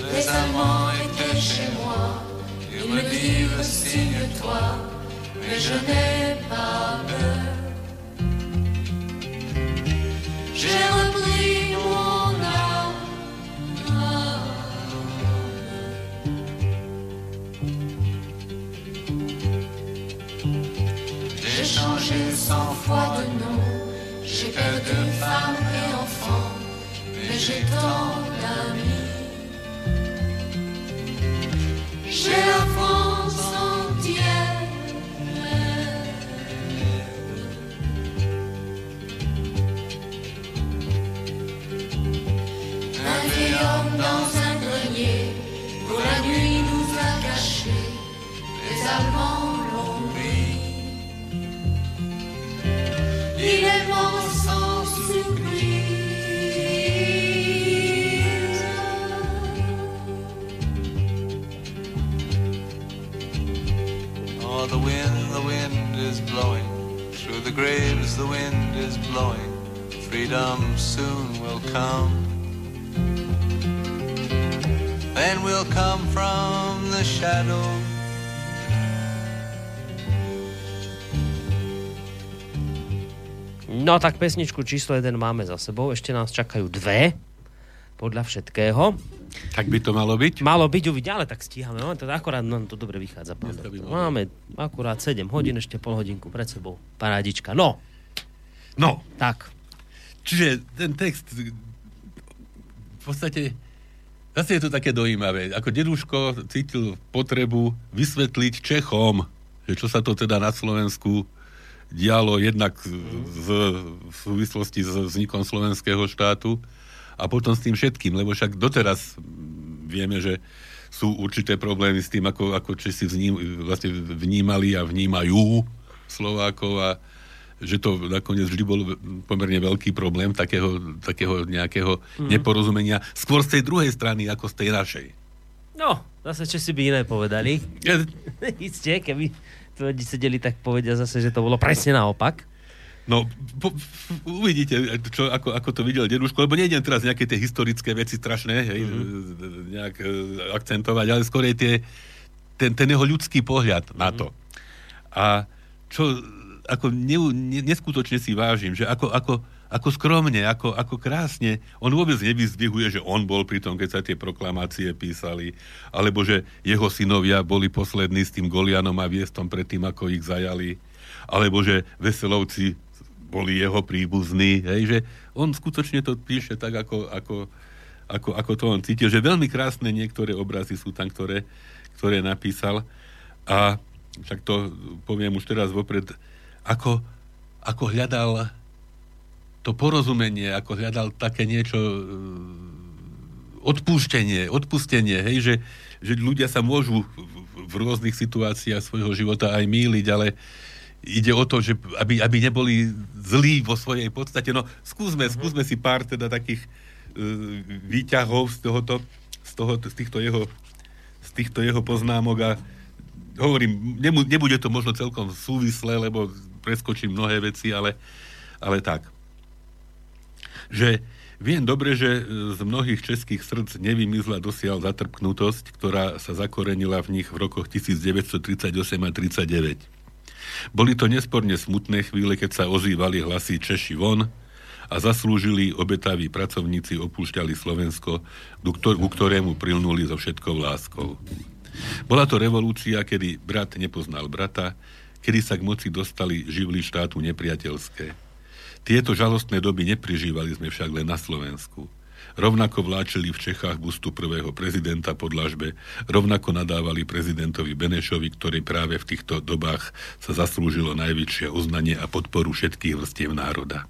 Les Allemands étaient chez moi, ils me dirent signe-toi, mais je n'ai pas peur. J'ai repris mon âme. J'ai cent fois de nom, j'ai perdu femme et enfant, mais j'ai tant d'amis. J'ai la France entière. Un vieil homme dans un grenier, pour la nuit nous a cachés, les Allemands l'ont pris. Il est mort sans surprise. Oh, the wind, the wind is blowing. Through the graves the wind is blowing. Freedom soon will come. Then we'll come from the shadows. No tak pesničku číslo jeden máme za sebou, ešte nás čakajú dve, podľa všetkého. Tak by to malo byť? Malo byť, uvidí, ale tak stíhame, no, teda akurát nám to dobre vychádza. Máme akurát sedem hodín, ešte pol hodinku pred sebou, parádička, no. No. Tak. Čiže ten text, v podstate, zase je to také dojímavé, ako deduško cítil potrebu vysvetliť Čechom, že čo sa to teda na Slovensku dialo jednak z, v súvislosti s vznikom slovenského štátu a potom s tým všetkým, lebo však doteraz vieme, že sú určité problémy s tým, ako, ako Česi vním, vlastne vnímali a vnímajú Slovákov a že to nakoniec vždy bol pomerne veľký problém takého, takého nejakého mm. neporozumenia, skôr z tej druhej strany ako z tej našej. No, zase Česi by iné povedali. Ja... Isté, keby... Ľudí sedeli, tak povedia zase, že to bolo presne naopak. No, po, uvidíte, čo, ako, ako to videl deduško, lebo nejdem teraz nejaké tie historické veci strašné, hej, mm-hmm. nejak e, akcentovať, ale skorej tie, ten, ten jeho ľudský pohľad mm-hmm. na to. A čo, ako ne, ne, neskutočne si vážim, že ako, ako, ako skromne, ako, ako krásne. On vôbec nevyzdvihuje, že on bol pri tom, keď sa tie proklamácie písali, alebo že jeho synovia boli poslední s tým Golianom a Viestom predtým, ako ich zajali, alebo že Veselovci boli jeho príbuzní. Hej, že on skutočne to píše tak, ako, ako, ako, ako to on cítil, že veľmi krásne niektoré obrazy sú tam, ktoré, ktoré napísal. A však to poviem už teraz vopred, ako, ako hľadal to porozumenie, ako hľadal také niečo odpúštenie, odpustenie, hej, že, že ľudia sa môžu v rôznych situáciách svojho života aj mýliť, ale ide o to, že aby, aby neboli zlí vo svojej podstate. No skúsme, skúsme si pár teda takých uh, výťahov z tohoto, z, toho, z týchto jeho z týchto jeho poznámok a hovorím, nebude to možno celkom súvislé, lebo preskočím mnohé veci, ale, ale tak. Že viem dobre, že z mnohých českých srdc nevymizla dosiaľ zatrpknutosť, ktorá sa zakorenila v nich v rokoch devätnásť tridsaťosem a tridsaťdeväť. Boli to nesporne smutné chvíle, keď sa ozývali hlasy Češi von a zaslúžili obetaví pracovníci opúšťali Slovensko, ku ktorému prilnuli so všetkou láskou. Bola to revolúcia, kedy brat nepoznal brata, kedy sa k moci dostali živly štátu nepriateľské. Tieto žalostné doby neprežívali sme však len na Slovensku. Rovnako vláčili v Čechách bustu prvého prezidenta po dlažbe, rovnako nadávali prezidentovi Benešovi, ktorý práve v týchto dobách sa zaslúžilo najväčšie uznanie a podporu všetkých vrstiev národa.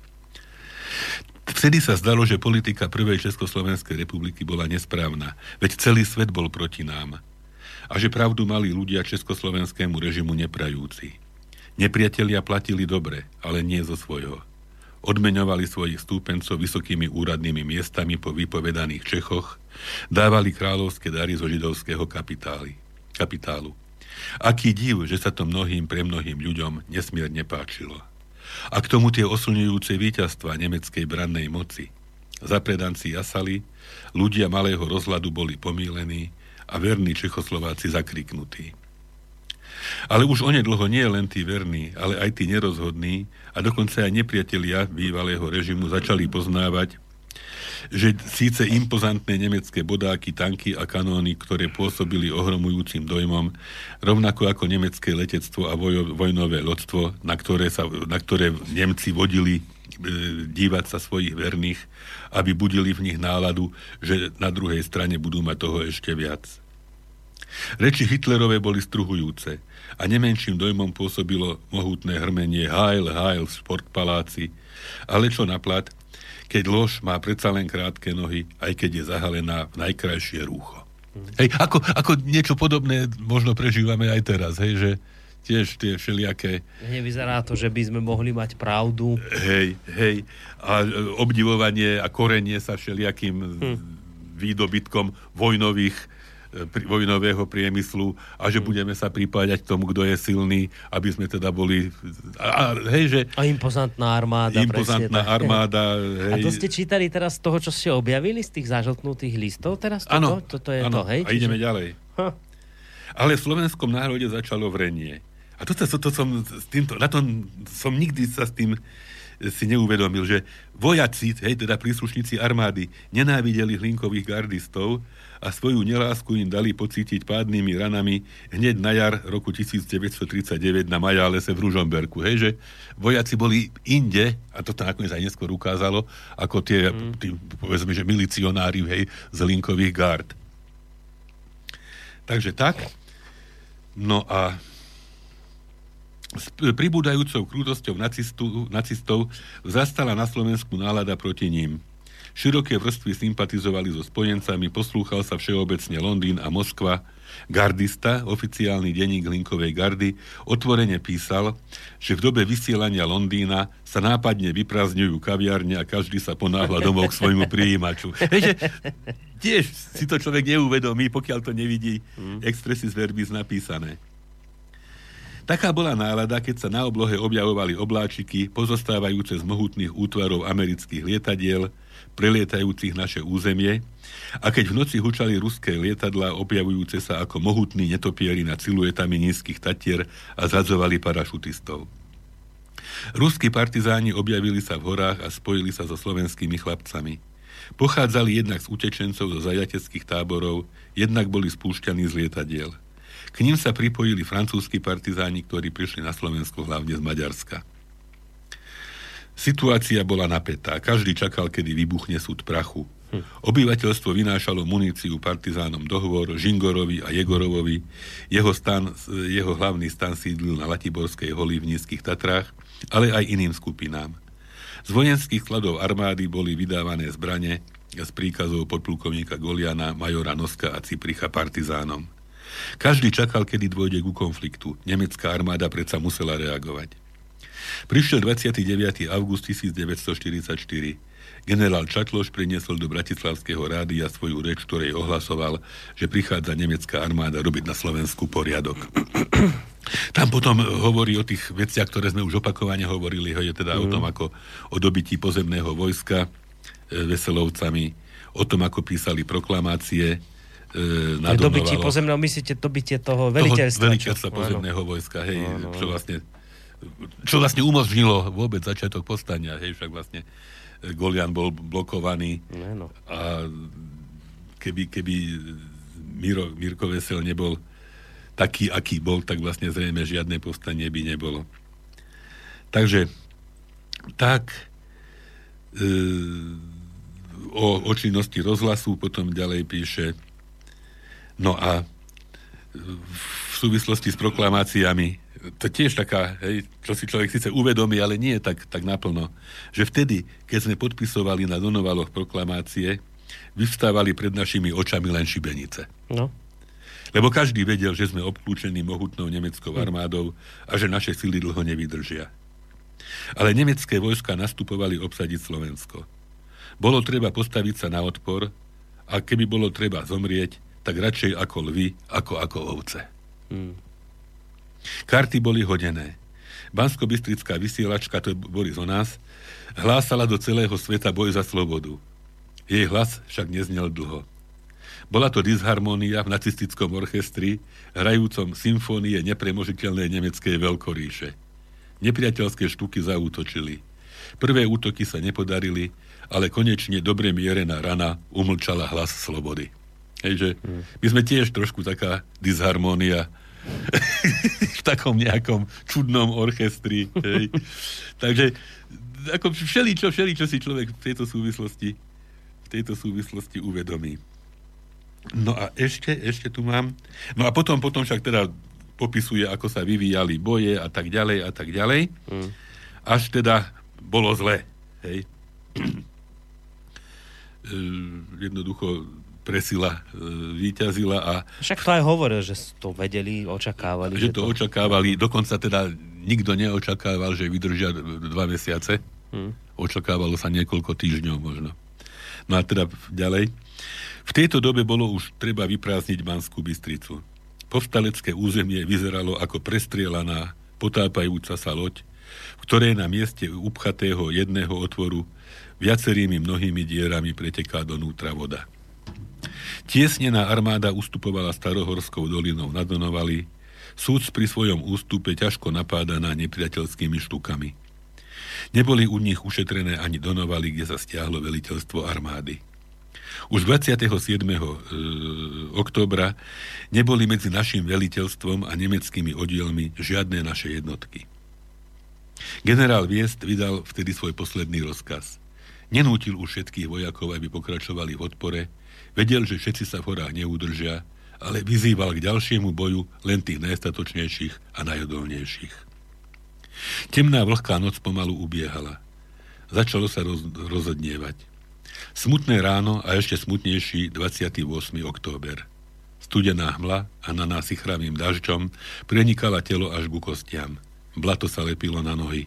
Vtedy sa zdalo, že politika prvej Československej republiky bola nesprávna, veď celý svet bol proti nám. A že pravdu mali ľudia československému režimu neprajúci. Nepriatelia platili dobre, ale nie zo svojho. Odmeňovali svojich stúpencov vysokými úradnými miestami po vypovedaných Čechoch, dávali kráľovské dary zo židovského kapitálu. Aký div, že sa to mnohým pre mnohým ľuďom nesmierne páčilo. A k tomu tie oslňujúce víťazstvá nemeckej brannej moci. Zapredanci jasali, ľudia malého rozhľadu boli pomílení a verní Čechoslováci zakriknutí. Ale už onedlho nie len tí verní, ale aj tí nerozhodní a dokonca aj nepriatelia bývalého režimu začali poznávať, že síce impozantné nemecké bodáky, tanky a kanóny, ktoré pôsobili ohromujúcim dojmom, rovnako ako nemecké letectvo a vojo, vojnové lodstvo, na ktoré, sa, na ktoré Nemci vodili e, dívať sa svojich verných, aby budili v nich náladu, že na druhej strane budú mať toho ešte viac. Reči Hitlerové boli struhujúce a nemenším dojmom pôsobilo mohutné hrmenie Heil, Heil v športpaláci, ale čo naplat, keď lož má predsa len krátke nohy, aj keď je zahalená v najkrajšie rúcho. Hej, ako, ako niečo podobné možno prežívame aj teraz, hej, že tiež tie všelijaké... Nevyzerá to, že by sme mohli mať pravdu. Hej, hej, a obdivovanie a korenie sa všelijakým hm. výdobytkom vojnových vojnového priemyslu a že budeme sa pripájať k tomu, kto je silný, aby sme teda boli... A, a, hej, že... a impozantná armáda. Impozantná presne, armáda. Hej. A to ste čítali teraz z toho, čo ste objavili, z tých zažltnutých listov teraz? Áno. Toto je ano, to, hej? A ideme čiže... ďalej. Ha. Ale v slovenskom národe začalo vrenie. A to, to, to som s týmto... Na tom som nikdy sa s tým si neuvedomil, že vojaci, hej, teda príslušníci armády, nenávideli hlinkových gardistov a svoju nelásku im dali pocítiť pádnymi ranami hneď na jar roku devätnásť tridsaťdeväť na Majálese v Ružomberku. Hej, že vojaci boli inde, a to tam nakoniec aj neskôr ukázalo, ako tie, mm. tí, povedzme, že milicionári, hej, z hlinkových gard. Takže tak. No a s pribúdajúcou krutosťou nacistu, nacistov zastala na Slovensku nálada proti ním. Široké vrstvy sympatizovali so spojencami, poslúchal sa všeobecne Londýn a Moskva. Gardista, oficiálny denník Hlinkovej gardy, otvorene písal, že v dobe vysielania Londýna sa nápadne vyprázdňujú kaviárne a každý sa ponáhla domov k svojmu prijímaču. Hej, že tiež si to človek neuvedomí, pokiaľ to nevidí expressis verbis napísané. Taká bola nálada, keď sa na oblohe objavovali obláčiky, pozostávajúce z mohutných útvarov amerických lietadiel, prelietajúcich naše územie, a keď v noci hučali ruské lietadlá, objavujúce sa ako mohutní netopieri nad siluetami nízkych Tatier a zradzovali parašutistov. Ruskí partizáni objavili sa v horách a spojili sa so slovenskými chlapcami. Pochádzali jednak z utečencov zo zajateckých táborov, jednak boli spúšťaní z lietadiel. K ním sa pripojili francúzski partizáni, ktorí prišli na Slovensko hlavne z Maďarska. Situácia bola napätá. Každý čakal, kedy vybuchne súd prachu. Hm. Obyvateľstvo vynášalo muníciu partizánom Dohovor, Žingorovi a Jegorovovi. Jeho, stan, jeho hlavný stan sídlil na Latiborskej holi v Nízkych Tatrách, ale aj iným skupinám. Z vojenských skladov armády boli vydávané zbrane z príkazov podplukovníka Goliana, majora Noska a Cipricha partizánom. Každý čakal, kedy dôjde ku konfliktu. Nemecká armáda predsa musela reagovať. Prišiel dvadsiateho deviateho augusta devätnásťstoštyridsaťštyri. Generál Čatloš priniesol do Bratislavského rádia svoju reč, ktorej ohlasoval, že prichádza nemecká armáda robiť na Slovensku poriadok. Tam potom hovorí o tých veciach, ktoré sme už opakovane hovorili, je teda mm. o tom, ako o dobití pozemného vojska e, Veselovcami, o tom, ako písali proklamácie, na Donovaly. Dobitie pozemného, myslíte, dobitie toho veliteľstva? Toho veliteľstva pozemného áno. vojska, hej, áno, áno. čo vlastne čo vlastne umožnilo vôbec začiatok povstania, hej, však vlastne Golian bol blokovaný no, no. a keby, keby Miro, Mirko Vesel nebol taký, aký bol, tak vlastne zrejme žiadne povstanie by nebolo. Takže tak e, o, o činnosti rozhlasu potom ďalej píše. No a v súvislosti s proklamáciami to tiež taká, hej, čo si človek síce uvedomí, ale nie tak, tak naplno, že vtedy, keď sme podpisovali na Donovaloch proklamácie, vyvstávali pred našimi očami len šibenice. No. Lebo každý vedel, že sme obklúčení mohutnou nemeckou armádou a že naše sily dlho nevydržia. Ale nemecké vojska nastupovali obsadiť Slovensko. Bolo treba postaviť sa na odpor a keby bolo treba zomrieť, tak radšej ako lvy, ako ako ovce. Hmm. Karty boli hodené. Banskobystrická vysielačka, to je Boris o nás, hlásala do celého sveta boj za slobodu. Jej hlas však neznel dlho. Bola to disharmónia v nacistickom orchestri, hrajúcom symfónie nepremožiteľnej nemeckej veľkoríše. Nepriateľské štuky zaútočili. Prvé útoky sa nepodarili, ale konečne dobre mierená rana umlčala hlas slobody. Hejže, my sme tiež trošku taká disharmónia v takom nejakom čudnom orchestri. Hej. Takže ako všeličo, všeličo si človek v tejto súvislosti v tejto súvislosti uvedomí. No a ešte, ešte tu mám. No a potom, potom však teda popisuje, ako sa vyvíjali boje a tak ďalej a tak ďalej. Mm. Až teda bolo zle. Hej. Jednoducho presila, víťazila a... Však to aj hovoril, že to vedeli, očakávali. Že, že to, to očakávali, dokonca teda nikto neočakával, že vydržia dva mesiace. Hmm. Očakávalo sa niekoľko týždňov možno. No a teda ďalej. V tejto dobe bolo už treba vyprázdniť Banskú Bystricu. Povstalecké územie vyzeralo ako prestrielaná, potápajúca sa loď, v ktorej na mieste upchatého jedného otvoru viacerými mnohými dierami preteká donútra voda. Tiesnená armáda ustupovala Starohorskou dolinou na Donovaly. Súc pri svojom ústupe ťažko napádaná nepriateľskými štukami. Neboli u nich ušetrené ani Donovaly, kde sa stiahlo veliteľstvo armády. Už dvadsiateho siedmeho októbra neboli medzi našim veliteľstvom a nemeckými oddielmi žiadne naše jednotky. Generál Viest vydal vtedy svoj posledný rozkaz. Nenútil už všetkých vojakov, aby pokračovali v odpore. Vedel, že všetci sa v horách neudržia, ale vyzýval k ďalšiemu boju len tých najstatočnejších a najodolnejších. Temná vlhká noc pomalu ubiehala. Začalo sa roz- rozhodnievať. Smutné ráno a ešte smutnejší dvadsiateho ôsmeho október. Studená hmla a na nás chravým dažďom prenikala telo až ku kostiam. Blato sa lepilo na nohy.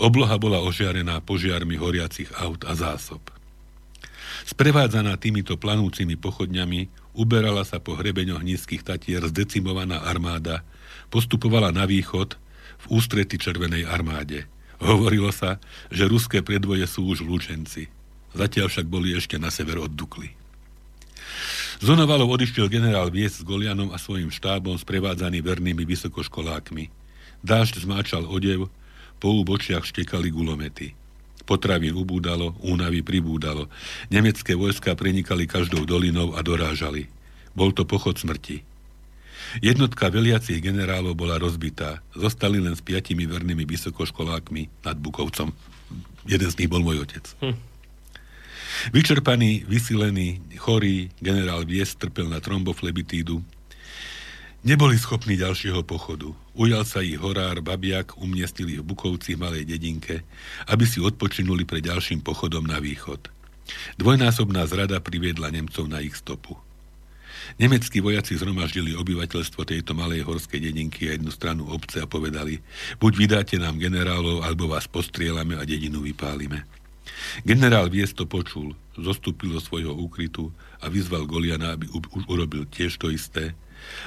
Obloha bola ožiarená požiarmi horiacich aut a zásob. Sprevádzaná týmito planúcimi pochodňami uberala sa po hrebeňoch Nízkych Tatier zdecimovaná armáda, postupovala na východ v ústreti Červenej armáde. Hovorilo sa, že ruské predvoje sú už lúčenci. Zatiaľ však boli ešte na sever od Dukly. Z Donovalov odišiel generál Viest s Golianom a svojim štábom sprevádzaný vernými vysokoškolákmi. Dážď zmáčal odev, Po úbočiach štekali gulomety. Potravín ubúdalo, únavy pribúdalo. Nemecké vojska prenikali každou dolinou a dorážali. Bol to pochod smrti. Jednotka veliacich generálov bola rozbitá. Zostali len s piatimi vernými vysokoškolákmi nad Bukovcom. Jeden z nich bol môj otec. Hm. Vyčerpaný, vysilený, chorý, generál Viest trpel na tromboflebitídu. Neboli schopní ďalšieho pochodu. Ujal sa ich horár, babiak, umiestnili v Bukovci v malej dedinke, aby si odpočinuli pred ďalším pochodom na východ. Dvojnásobná zrada priviedla Nemcov na ich stopu. Nemeckí vojaci zhromaždili obyvateľstvo tejto malej horskej dedinky a jednu stranu obce a povedali: buď vydáte nám generálov, alebo vás postrielame a dedinu vypálime. Generál Viest to počul, zostúpil do svojho úkrytu a vyzval Goliana, aby už urobil tiež to isté,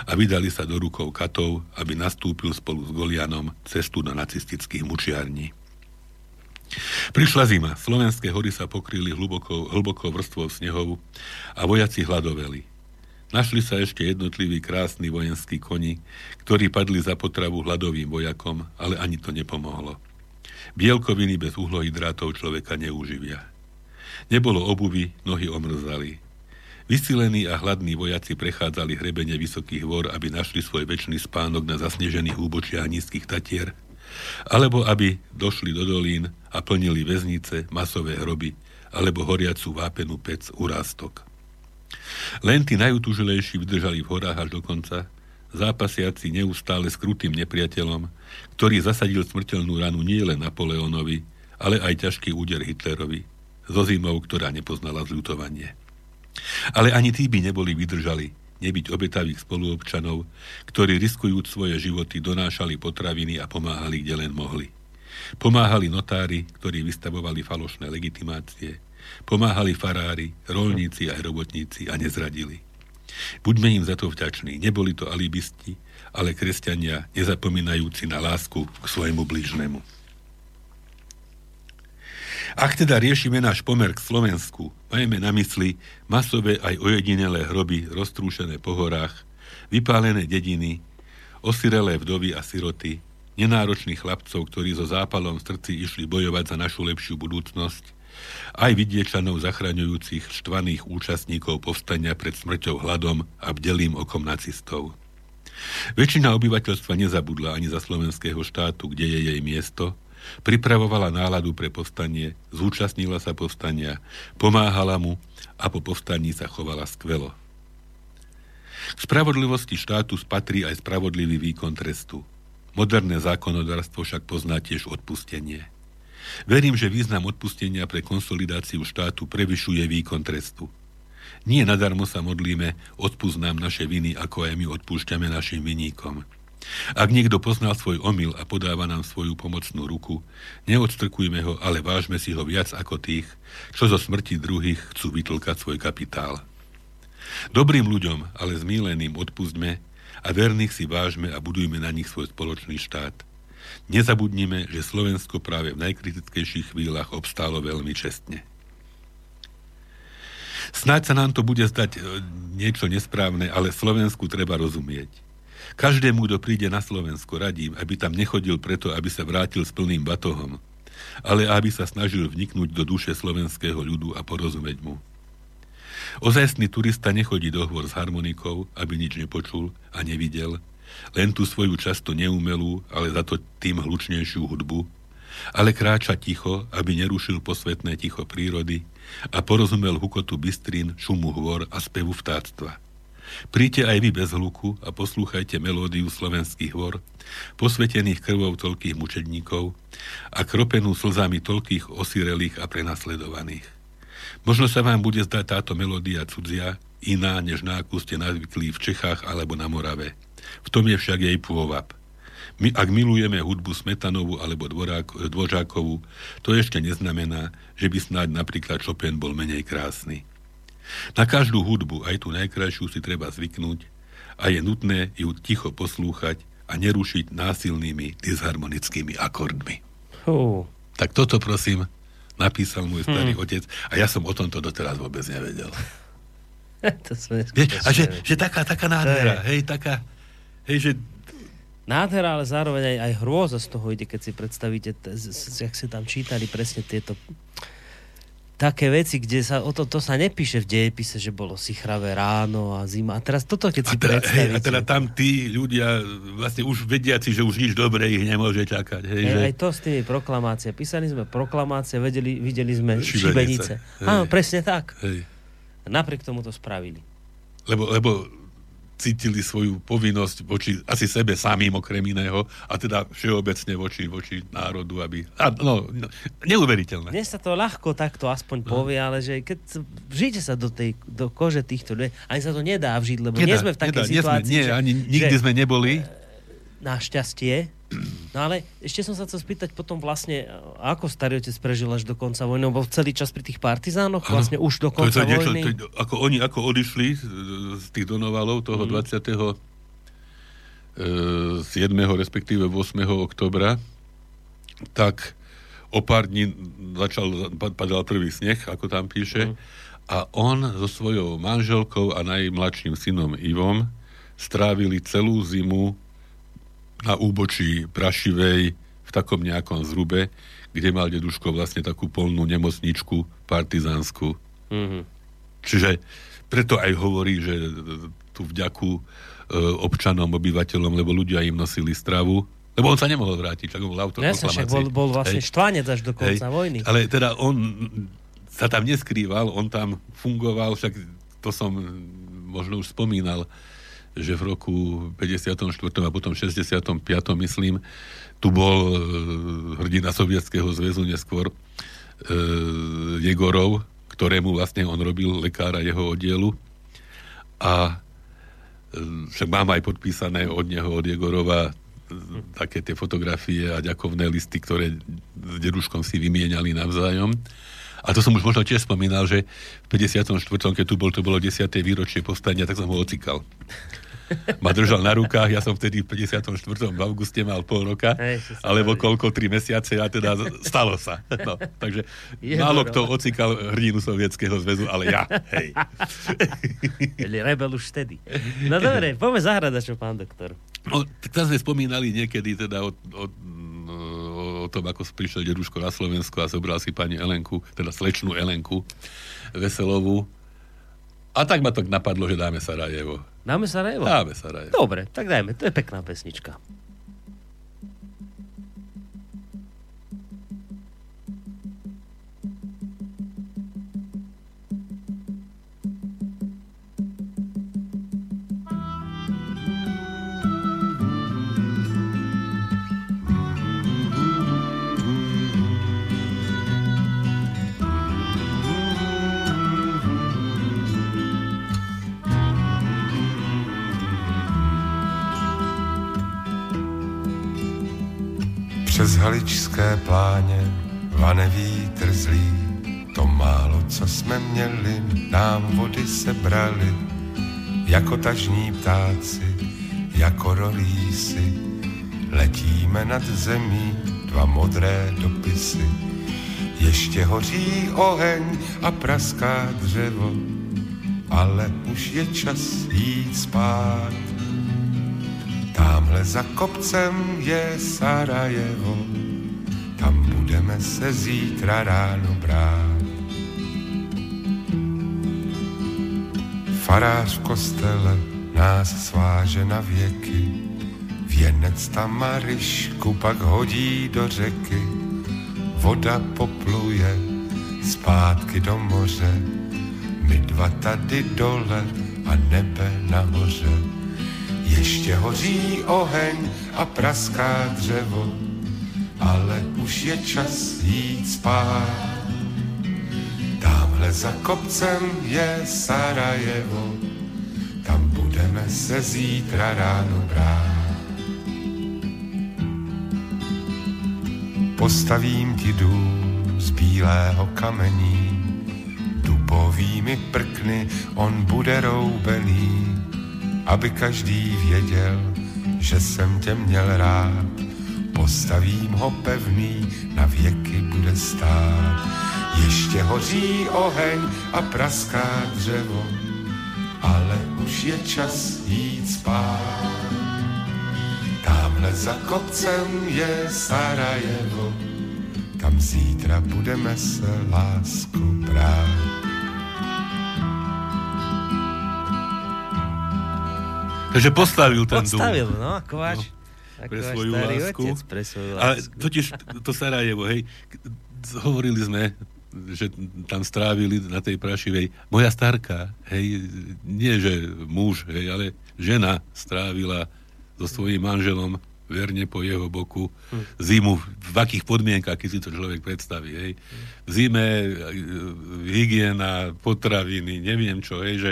a vydali sa do rukou Katov, aby nastúpil spolu s Golianom cestu do nacistických mučiarní. Prišla zima, slovenské hory sa pokryli hlbokou, hlbokou vrstvou snehov a vojaci hladoveli. Našli sa ešte jednotliví krásni vojenskí koni, ktorí padli za potravu hladovým vojakom, ale ani to nepomohlo. Bielkoviny bez uhlohydrátov človeka neuživia. Nebolo obuvy, nohy omrzali. Vysilení a hladní vojaci prechádzali hrebene vysokých hôr, aby našli svoj večný spánok na zasnežených úbočiach Nízkych Tatier, alebo aby došli do dolín a plnili väznice, masové hroby, alebo horiacu vápenú pec, urástok. Len tí najutúžilejší vydržali v horách až do konca, zápasiaci neustále s krutým nepriateľom, ktorý zasadil smrteľnú ranu nielen Napoleónovi, ale aj ťažký úder Hitlerovi, zo zimou, ktorá nepoznala zľutovanie. Ale ani tí by neboli vydržali nebyť obetavých spoluobčanov, ktorí riskujúc svoje životy donášali potraviny a pomáhali, kde len mohli. Pomáhali notári, ktorí vystavovali falošné legitimácie. Pomáhali farári, roľníci a robotníci a nezradili. Buďme im za to vďační. Neboli to alibisti, ale kresťania nezapomínajúci na lásku k svojemu blížnemu. Ak teda riešime náš pomer k Slovensku, majme na mysli masové aj ojedinelé hroby roztrúšené po horách, vypálené dediny, osirelé vdovy a siroty, nenáročných chlapcov, ktorí so zápalom v srdci išli bojovať za našu lepšiu budúcnosť, aj vidiečanov zachraňujúcich štvaných účastníkov povstania pred smrťou hladom a bdelým okom nacistov. Väčšina obyvateľstva nezabudla ani za slovenského štátu, kde je jej miesto, pripravovala náladu pre povstanie, zúčastnila sa povstania, pomáhala mu a po povstaní sa chovala skvelo. K spravodlivosti štátu spatrí aj spravodlivý výkon trestu. Moderné zákonodárstvo však pozná tiež odpustenie. Verím, že význam odpustenia pre konsolidáciu štátu prevyšuje výkon trestu. Nie nadarmo sa modlíme: odpúsť nám naše viny, ako aj my odpúšťame našim viníkom. Ak niekto poznal svoj omyl a podáva nám svoju pomocnú ruku, neodstrkujme ho, ale vážme si ho viac ako tých, čo zo smrti druhých chcú vytlkať svoj kapitál. Dobrým ľuďom, ale zmýleným odpustme a verných si vážme a budujme na nich svoj spoločný štát. Nezabudnime, že Slovensko práve v najkritickejších chvíľach obstálo veľmi čestne. Snáď sa nám to bude zdať niečo nesprávne, ale Slovensku treba rozumieť. Každému, kto príde na Slovensko, radím, aby tam nechodil preto, aby sa vrátil s plným batohom, ale aby sa snažil vniknúť do duše slovenského ľudu a porozumieť mu. Ozajstný turista nechodí do hôr s harmonikou, aby nič nepočul a nevidel, len tú svoju často neumelú, ale za to tým hlučnejšiu hudbu, ale kráča ticho, aby nerušil posvetné ticho prírody a porozumel hukotu bystrín, šumu hôr a spevu vtáctva. Príďte aj vy bez hluku a poslúchajte melódiu slovenských hôr, posvetených krvou toľkých mučedníkov a kropenú slzami toľkých osirelých a prenasledovaných. Možno sa vám bude zdať táto melódia cudzia, iná než na akú ste navykli v Čechách alebo na Morave. V tom je však jej pôvab. My, ak milujeme hudbu Smetanovú alebo Dvořákovú, to ešte neznamená, že by snáď napríklad Chopin bol menej krásny. Na každú hudbu, aj tú najkrajšiu, si treba zvyknúť a je nutné ju ticho poslúchať a nerušiť násilnými disharmonickými akordmi. Uh. Tak toto, prosím, napísal môj starý hmm. otec a ja som o tomto doteraz vôbec nevedel. to sme Vieš, a že, že taká, taká nádhera, hej, taká, hej, že nádhera, ale zároveň aj, aj hrôza z toho ide, keď si predstavíte, t- z- z- jak sa tam čítali presne tieto také veci, kde sa o to, to sa nepíše v dejepise, že bolo sichravé ráno a zima. A teraz toto, keď si a teda, predstavíte. Hej, a teda tam tí ľudia vlastne už vediaci, že už nič dobré ich nemôže čakať. Hej, hej, že... Aj to s tými proklamácie. Písali sme proklamácie, vedeli, videli sme šibenice. šibenice. Áno, presne tak. Hej. Napriek tomu to spravili. Lebo, lebo cítili svoju povinnosť voči asi sebe samým okrem iného a teda všeobecne voči, voči národu, aby... A, no, no, neuveriteľné. Dnes sa to ľahko takto aspoň no. povie, ale že keď vžite sa do tej do kože týchto ľudí, ani sa to nedá vžiť, lebo nedá, nie sme v takej nedá, situácii. Nie, sme, nie že, ani nikdy že, sme neboli. Našťastie. No ale ešte som sa chcel spýtať potom vlastne, ako starý otec prežil až do konca vojny, bol celý čas pri tých partizánoch, ano, vlastne už do konca to je niečo, vojny. To je, ako oni ako odišli z tých Donovalov toho mm. dvadsiateho siedmeho respektíve ôsmeho októbra, tak o pár dní začal, padal prvý sneh, ako tam píše, mm. a on so svojou manželkou a najmladším synom Ivom strávili celú zimu na úbočí Prašivej v takom nejakom zrube, kde mal deduško vlastne takú polnú nemocničku partizánsku. Mm-hmm. Čiže preto aj hovorí, že tu vďaku e, občanom, obyvateľom, lebo ľudia im nosili stravu, lebo on sa nemohol vrátiť, tak on bol autoproklamácii. Bol, bol vlastne štvánec až do konca Hej. vojny. Ale teda on sa tam neskrýval, on tam fungoval, však to som možno už spomínal, že v roku päťdesiatom štvrtom a potom šesťdesiatom piatom myslím, tu bol hrdina Sovietskeho zväzu neskôr e, Jegorov, ktorému vlastne on robil lekára jeho oddielu a e, však mám aj podpísané od neho, od Jegorova také tie fotografie a ďakovné listy, ktoré s deduškom si vymieniali navzájom. A to som už možno tiež spomínal, že v päťdesiatom štvrtom keď tu bol, to bolo desiate výročie povstania, tak som ho ocikal. Ma držal na rukách, ja som vtedy v päťdesiatom štvrtom v auguste mal pol roka, Hej, alebo koľko, tri mesiace, a teda stalo sa. No, takže málo kto ocikal hrdinu Sovietskeho zväzu, ale ja. Hej. Rebel už vtedy. No dobre, poďme zahrať, čo pán doktor. No, tak sme spomínali niekedy teda o... o o tom, ako prišiel deduško na Slovensko a zobral si pani Elenku, teda slečnú Elenku Veselovú. A tak ma to napadlo, že dáme Sarajevo. Dáme Sarajevo? Dáme Sarajevo. Dobre, tak dajme, to je pekná pesnička. Přes haličské pláně vane vítr zlý, to málo, co jsme měli, nám vody sebrali, jako tažní ptáci, jako rolísi, letíme nad zemí dva modré dopisy. Ještě hoří oheň a praská dřevo, ale už je čas jít spát. Tamhle za kopcem je Sarajevo, tam budeme se zítra ráno brát. Farář v kostele nás sváže na věky, věnec tamarišku pak hodí do řeky. Voda popluje zpátky do moře, my dva tady dole a nebe nahoře. Ještě hoří oheň a praská dřevo, ale už je čas jít spát. Támhle za kopcem je Sarajevo, tam budeme se zítra ráno brát. Postavím ti dům z bílého kamení, dubovými prkny on bude roubený. Aby každý věděl, že jsem tě měl rád, postavím ho pevný, na věky bude stát. Ještě hoří oheň a praská dřevo, ale už je čas jít spát. Tam Hned za kopcem je Sarajevo, tam zítra budeme se lásku brát. Takže postavil ten dům. Postavil, no, kováč. No. Pre svoju lásku. Otec, pre svoju lásku. Ale totiž to Sarajevo, hej, hovorili sme, že tam strávili na tej Prašivej. Moja starka, hej, nie že muž, hej, ale žena strávila so svojím manželom verne po jeho boku zimu, v akých podmienkach, keď si to človek predstaví, hej. V zime, hygiena, potraviny, neviem čo, hej, že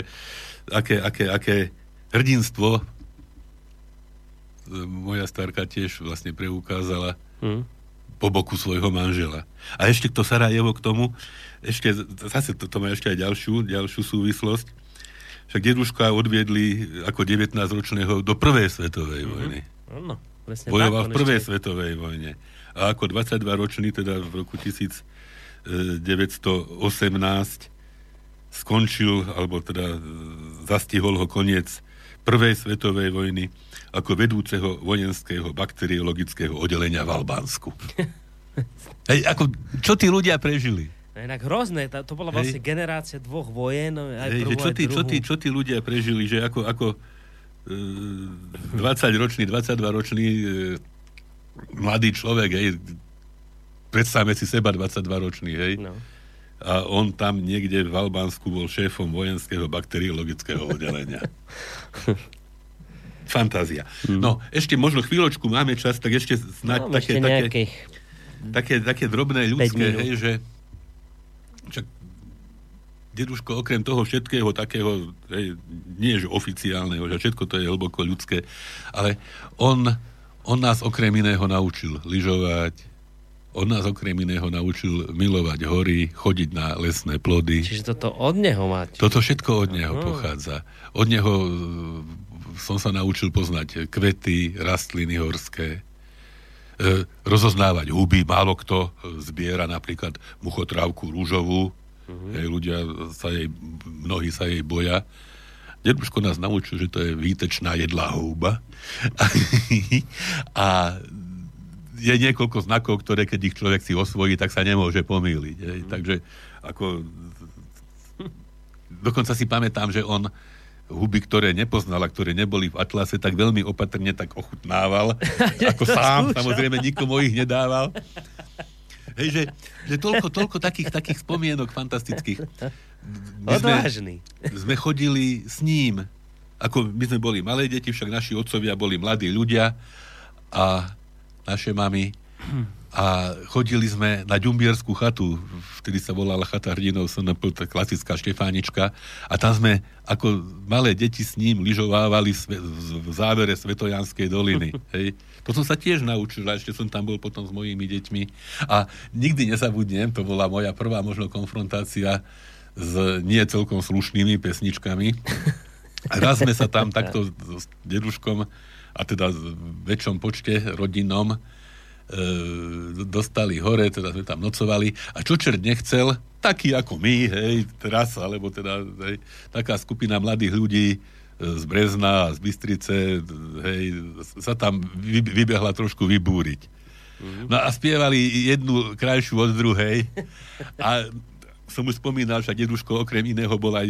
aké, aké, aké hrdinstvo moja starka tiež vlastne preukázala hmm. po boku svojho manžela. A ešte to Sarajevo k tomu, ešte, zase to, to má ešte aj ďalšiu, ďalšiu súvislosť. Však deduška odviedli ako devätnásťročného do prvej svetovej mm-hmm. vojny. Áno, presne. Bojoval v prvej ešte... svetovej vojne. A ako dvadsaťdvaročný, teda v roku devätnásťosemnásť skončil, alebo teda zastihol ho koniec prvej svetovej vojny ako vedúceho vojenského bakteriologického oddelenia v Albánsku. Hej, ako, čo tí ľudia prežili? Inak hrozné, to bola vlastne generácia dvoch vojen, aj prvú, čo tí, aj druhú. Čo tí, čo tí ľudia prežili, že ako, ako dvadsaťročný, dvadsaťdvaročný mladý človek, hej, predstavme si seba dvadsaťdvaročný, hej, no. A on tam niekde v Albánsku bol šéfom vojenského bakteriologického oddelenia. Fantázia. Hmm. No, ešte možno chvíľočku máme čas, tak ešte snáď no, také, ešte také, také, také drobné ľudské, hej, že čak, deduško okrem toho všetkého takého, hej, nie že oficiálneho, že všetko to je hlboko ľudské, ale on, on nás okrem iného naučil lyžovať. On nás okrem iného naučil milovať hory, chodiť na lesné plody. Čiže toto od neho máte? Toto všetko od neho Aha. pochádza. Od neho som sa naučil poznať kvety, rastliny horské, e, rozoznávať huby. Málo kto zbiera napríklad muchotrávku rúžovú. Uh-huh. Hej, ľudia sa jej, mnohí sa jej boja. Deduško nás naučil, že to je výtečná jedlá húba. A je niekoľko znakov, ktoré keď ich človek si osvojí, tak sa nemôže pomýliť. Mm. Takže ako... Dokonca si pamätám, že on huby, ktoré nepoznal a ktoré neboli v atlase, tak veľmi opatrne tak ochutnával. Ako sám, skúša. Samozrejme, nikomu ich nedával. Hej, že, že toľko, toľko takých, takých spomienok fantastických. Odvážny. Sme, sme chodili s ním. Ako my sme boli malé deti, však naši otcovia boli mladí ľudia a naše mami. A chodili sme na Ďumbierskú chatu, vtedy sa volala chata hrdinov es en pé, tá klasická Štefánička. A tam sme ako malé deti s ním lyžovávali v závere Svetojanskej doliny. Hej. To som sa tiež naučil, a ešte som tam bol potom s mojimi deťmi. A nikdy nezabudnem, to bola moja prvá možno konfrontácia s nie celkom slušnými pesničkami. A raz sme sa tam takto s deduškom a teda v väčšom počte rodinnom e, dostali hore, teda sme tam nocovali a čo čert nechcel, taký ako my, hej, teraz, alebo teda hej, taká skupina mladých ľudí e, z Brezna a z Bystrice, hej, sa tam vy, vybehla trošku vybúriť. No a spievali jednu krajšiu od druhej a som už spomínal, že deduško okrem iného bol aj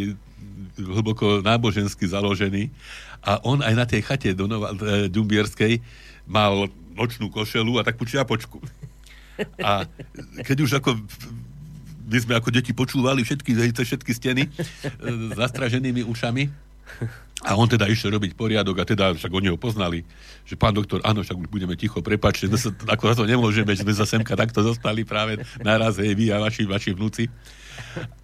hlboko nábožensky založený a on aj na tej chate Donova- Ďumbierskej mal nočnú košelu a takú čiapočku. A keď už ako my sme ako deti počúvali všetky, všetky steny s nastraženými ušami a on teda išiel robiť poriadok a teda však oni ho poznali, že pán doktor, áno, však už budeme ticho, prepáčte, ako to nemôžeme, že sme sa semka takto zostali práve naraz, hej, vy a vaši, vaši vnúci.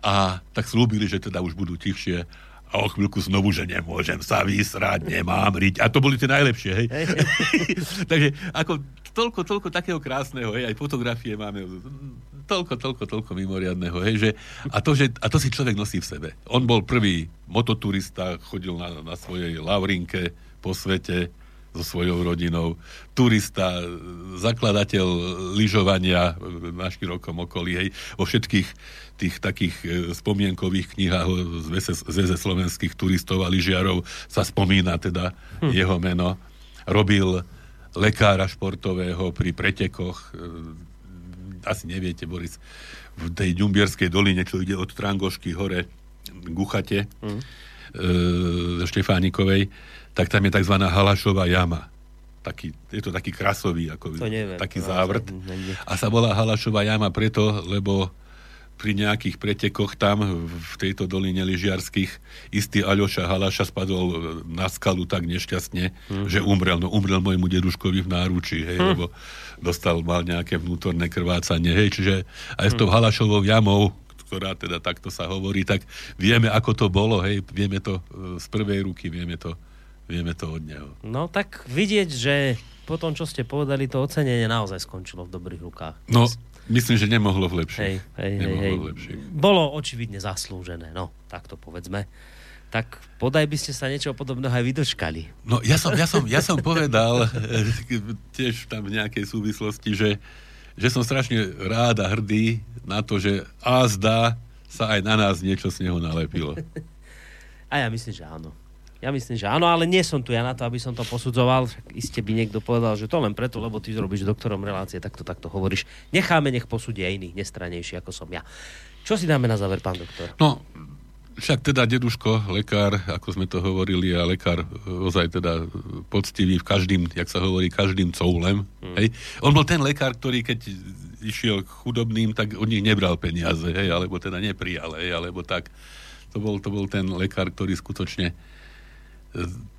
A tak slúbili, že teda už budú tichšie a o chvíľku znovu, že nemôžem sa vysrať, nemám riť. A to boli tie najlepšie, hej. hej. Takže ako toľko, toľko takého krásneho, hej, aj fotografie máme, toľko, toľko, toľko mimoriadného, hej, že a to, že, a to si človek nosí v sebe. On bol prvý mototurista, chodil na, na svojej Laurinke po svete so svojou rodinou, turista, zakladateľ lyžovania na širokom okolí, hej, vo všetkých tých takých spomienkových knihách zväze slovenských turistov a lyžiarov sa spomína teda hm. jeho meno. Robil lekára športového pri pretekoch. Asi neviete, Boris, v tej Ďumbierskej doline, čo ide od Trangošky hore k Uchate mm. e, Štefánikovej, tak tam je tzv. Halašová jama. Taký, je to taký krasový, ako, to neviem, taký no, závrt. Neviem. A sa volá Halašová jama preto, lebo pri nejakých pretekoch tam v tejto doline lyžiarskych istý Aľoša Halaša spadol na skalu tak nešťastne, mm. že umrel. No umrel môjmu deduškovi v náručí, hej, hm. lebo dostal, mal nejaké vnútorné krvácanie, hej, čiže aj s tou Halašovou jamou, ktorá teda takto sa hovorí, tak vieme, ako to bolo, hej, vieme to z prvej ruky, vieme to, vieme to od neho. No tak vidieť, že po tom, čo ste povedali, to ocenenie naozaj skončilo v dobrých rukách. No, myslím, že nemohlo v lepších. Hej, hej, nemohlo hej, v lepších. Bolo očividne zaslúžené, no, tak to povedzme. Tak podaj by ste sa niečo podobného aj vydočkali. No, ja som, ja som, ja som povedal tiež tam v nejakej súvislosti, že, že som strašne rád a hrdý na to, že a zdá sa aj na nás niečo z neho nalepilo. A ja myslím, že áno. Ja myslím, že áno, ale nie som tu ja na to, aby som to posudzoval. Iste by niekto povedal, že to len preto, lebo ty robíš doktorom relácie, takto, takto hovoríš. Necháme, nech posúdia iných, nestranejší, ako som ja. Čo si dáme na záver, pán doktor? No, však teda deduško, lekár, ako sme to hovorili, a lekár ozaj teda poctivý v každým, jak sa hovorí, každým coulem. Hmm. Hej? On bol ten lekár, ktorý keď išiel k chudobným, tak od nich nebral peniaze, hej, alebo teda neprijal, hej, alebo tak. To bol, to bol ten lekár, ktorý skutočne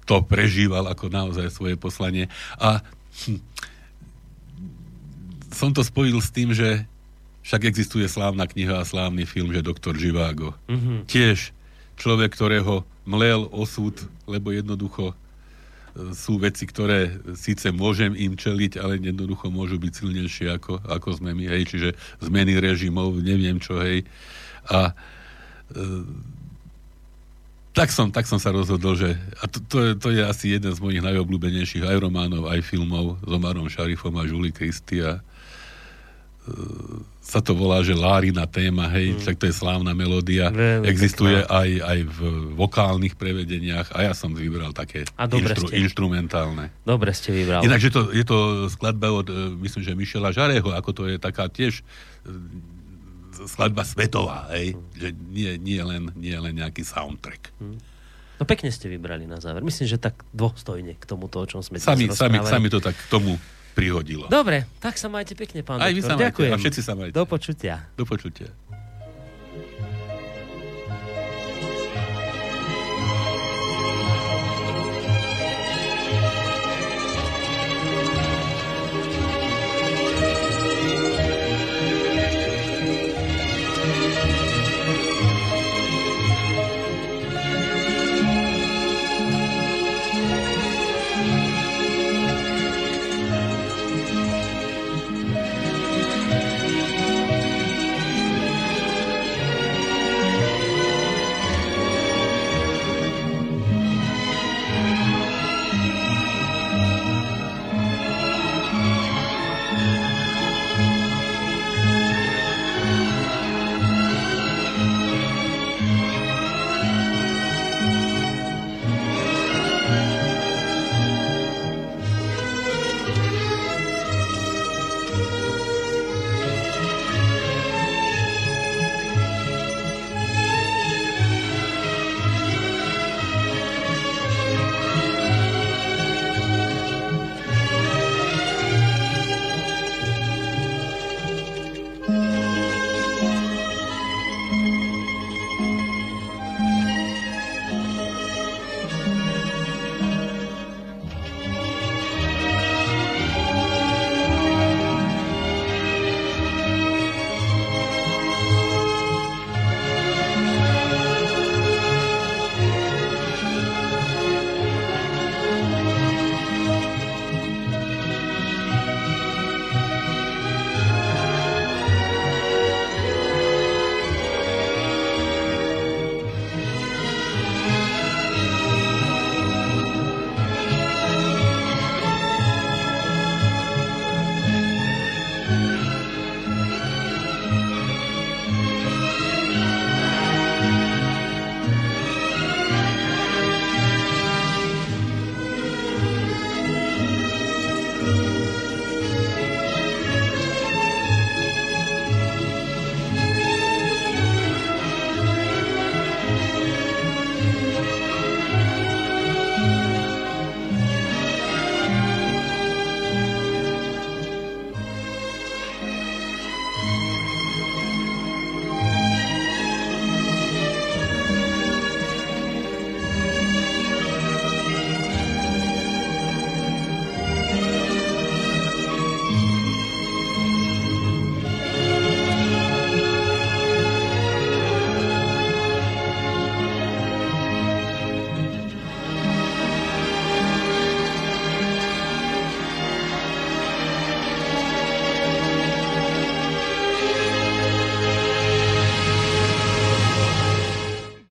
to prežíval ako naozaj svoje poslanie. A hm, som to spojil s tým, že však existuje slávna kniha a slávny film, že Doktor Živágo. Mm-hmm. Tiež človek, ktorého mlel osud, lebo jednoducho sú veci, ktoré síce môžem im čeliť, ale jednoducho môžu byť silnejšie ako, ako sme my. Hej. Čiže zmeny režimov, neviem čo, hej. A e, Tak som, tak som sa rozhodol, že... A to, to, je, to je asi jeden z mojich najobľúbenejších aj románov, aj filmov s Omarom Šarifom a Julie Christie. E, sa to volá, že Lárina téma, hej, však mm. to je slávna melódia. Veľmi existuje pekná. aj, aj v vokálnych prevedeniach a ja som vybral také inštru, inštrumentálne. Dobre ste vybrali. Inak, že to, je to skladba od, myslím, že Michela Žarého, ako to je taká tiež... skladba svetová, hej? Že nie, nie, len, nie len nejaký soundtrack. No pekne ste vybrali na záver. Myslím, že tak dôstojne k tomuto, o čom sme sami, dnes rozprávali. Sami to tak k tomu prihodilo. Dobre, tak sa majte pekne, pán doktor. Aj vy sa majte. Ďakujem. A všetci sa majte. Do počutia. Do počutia.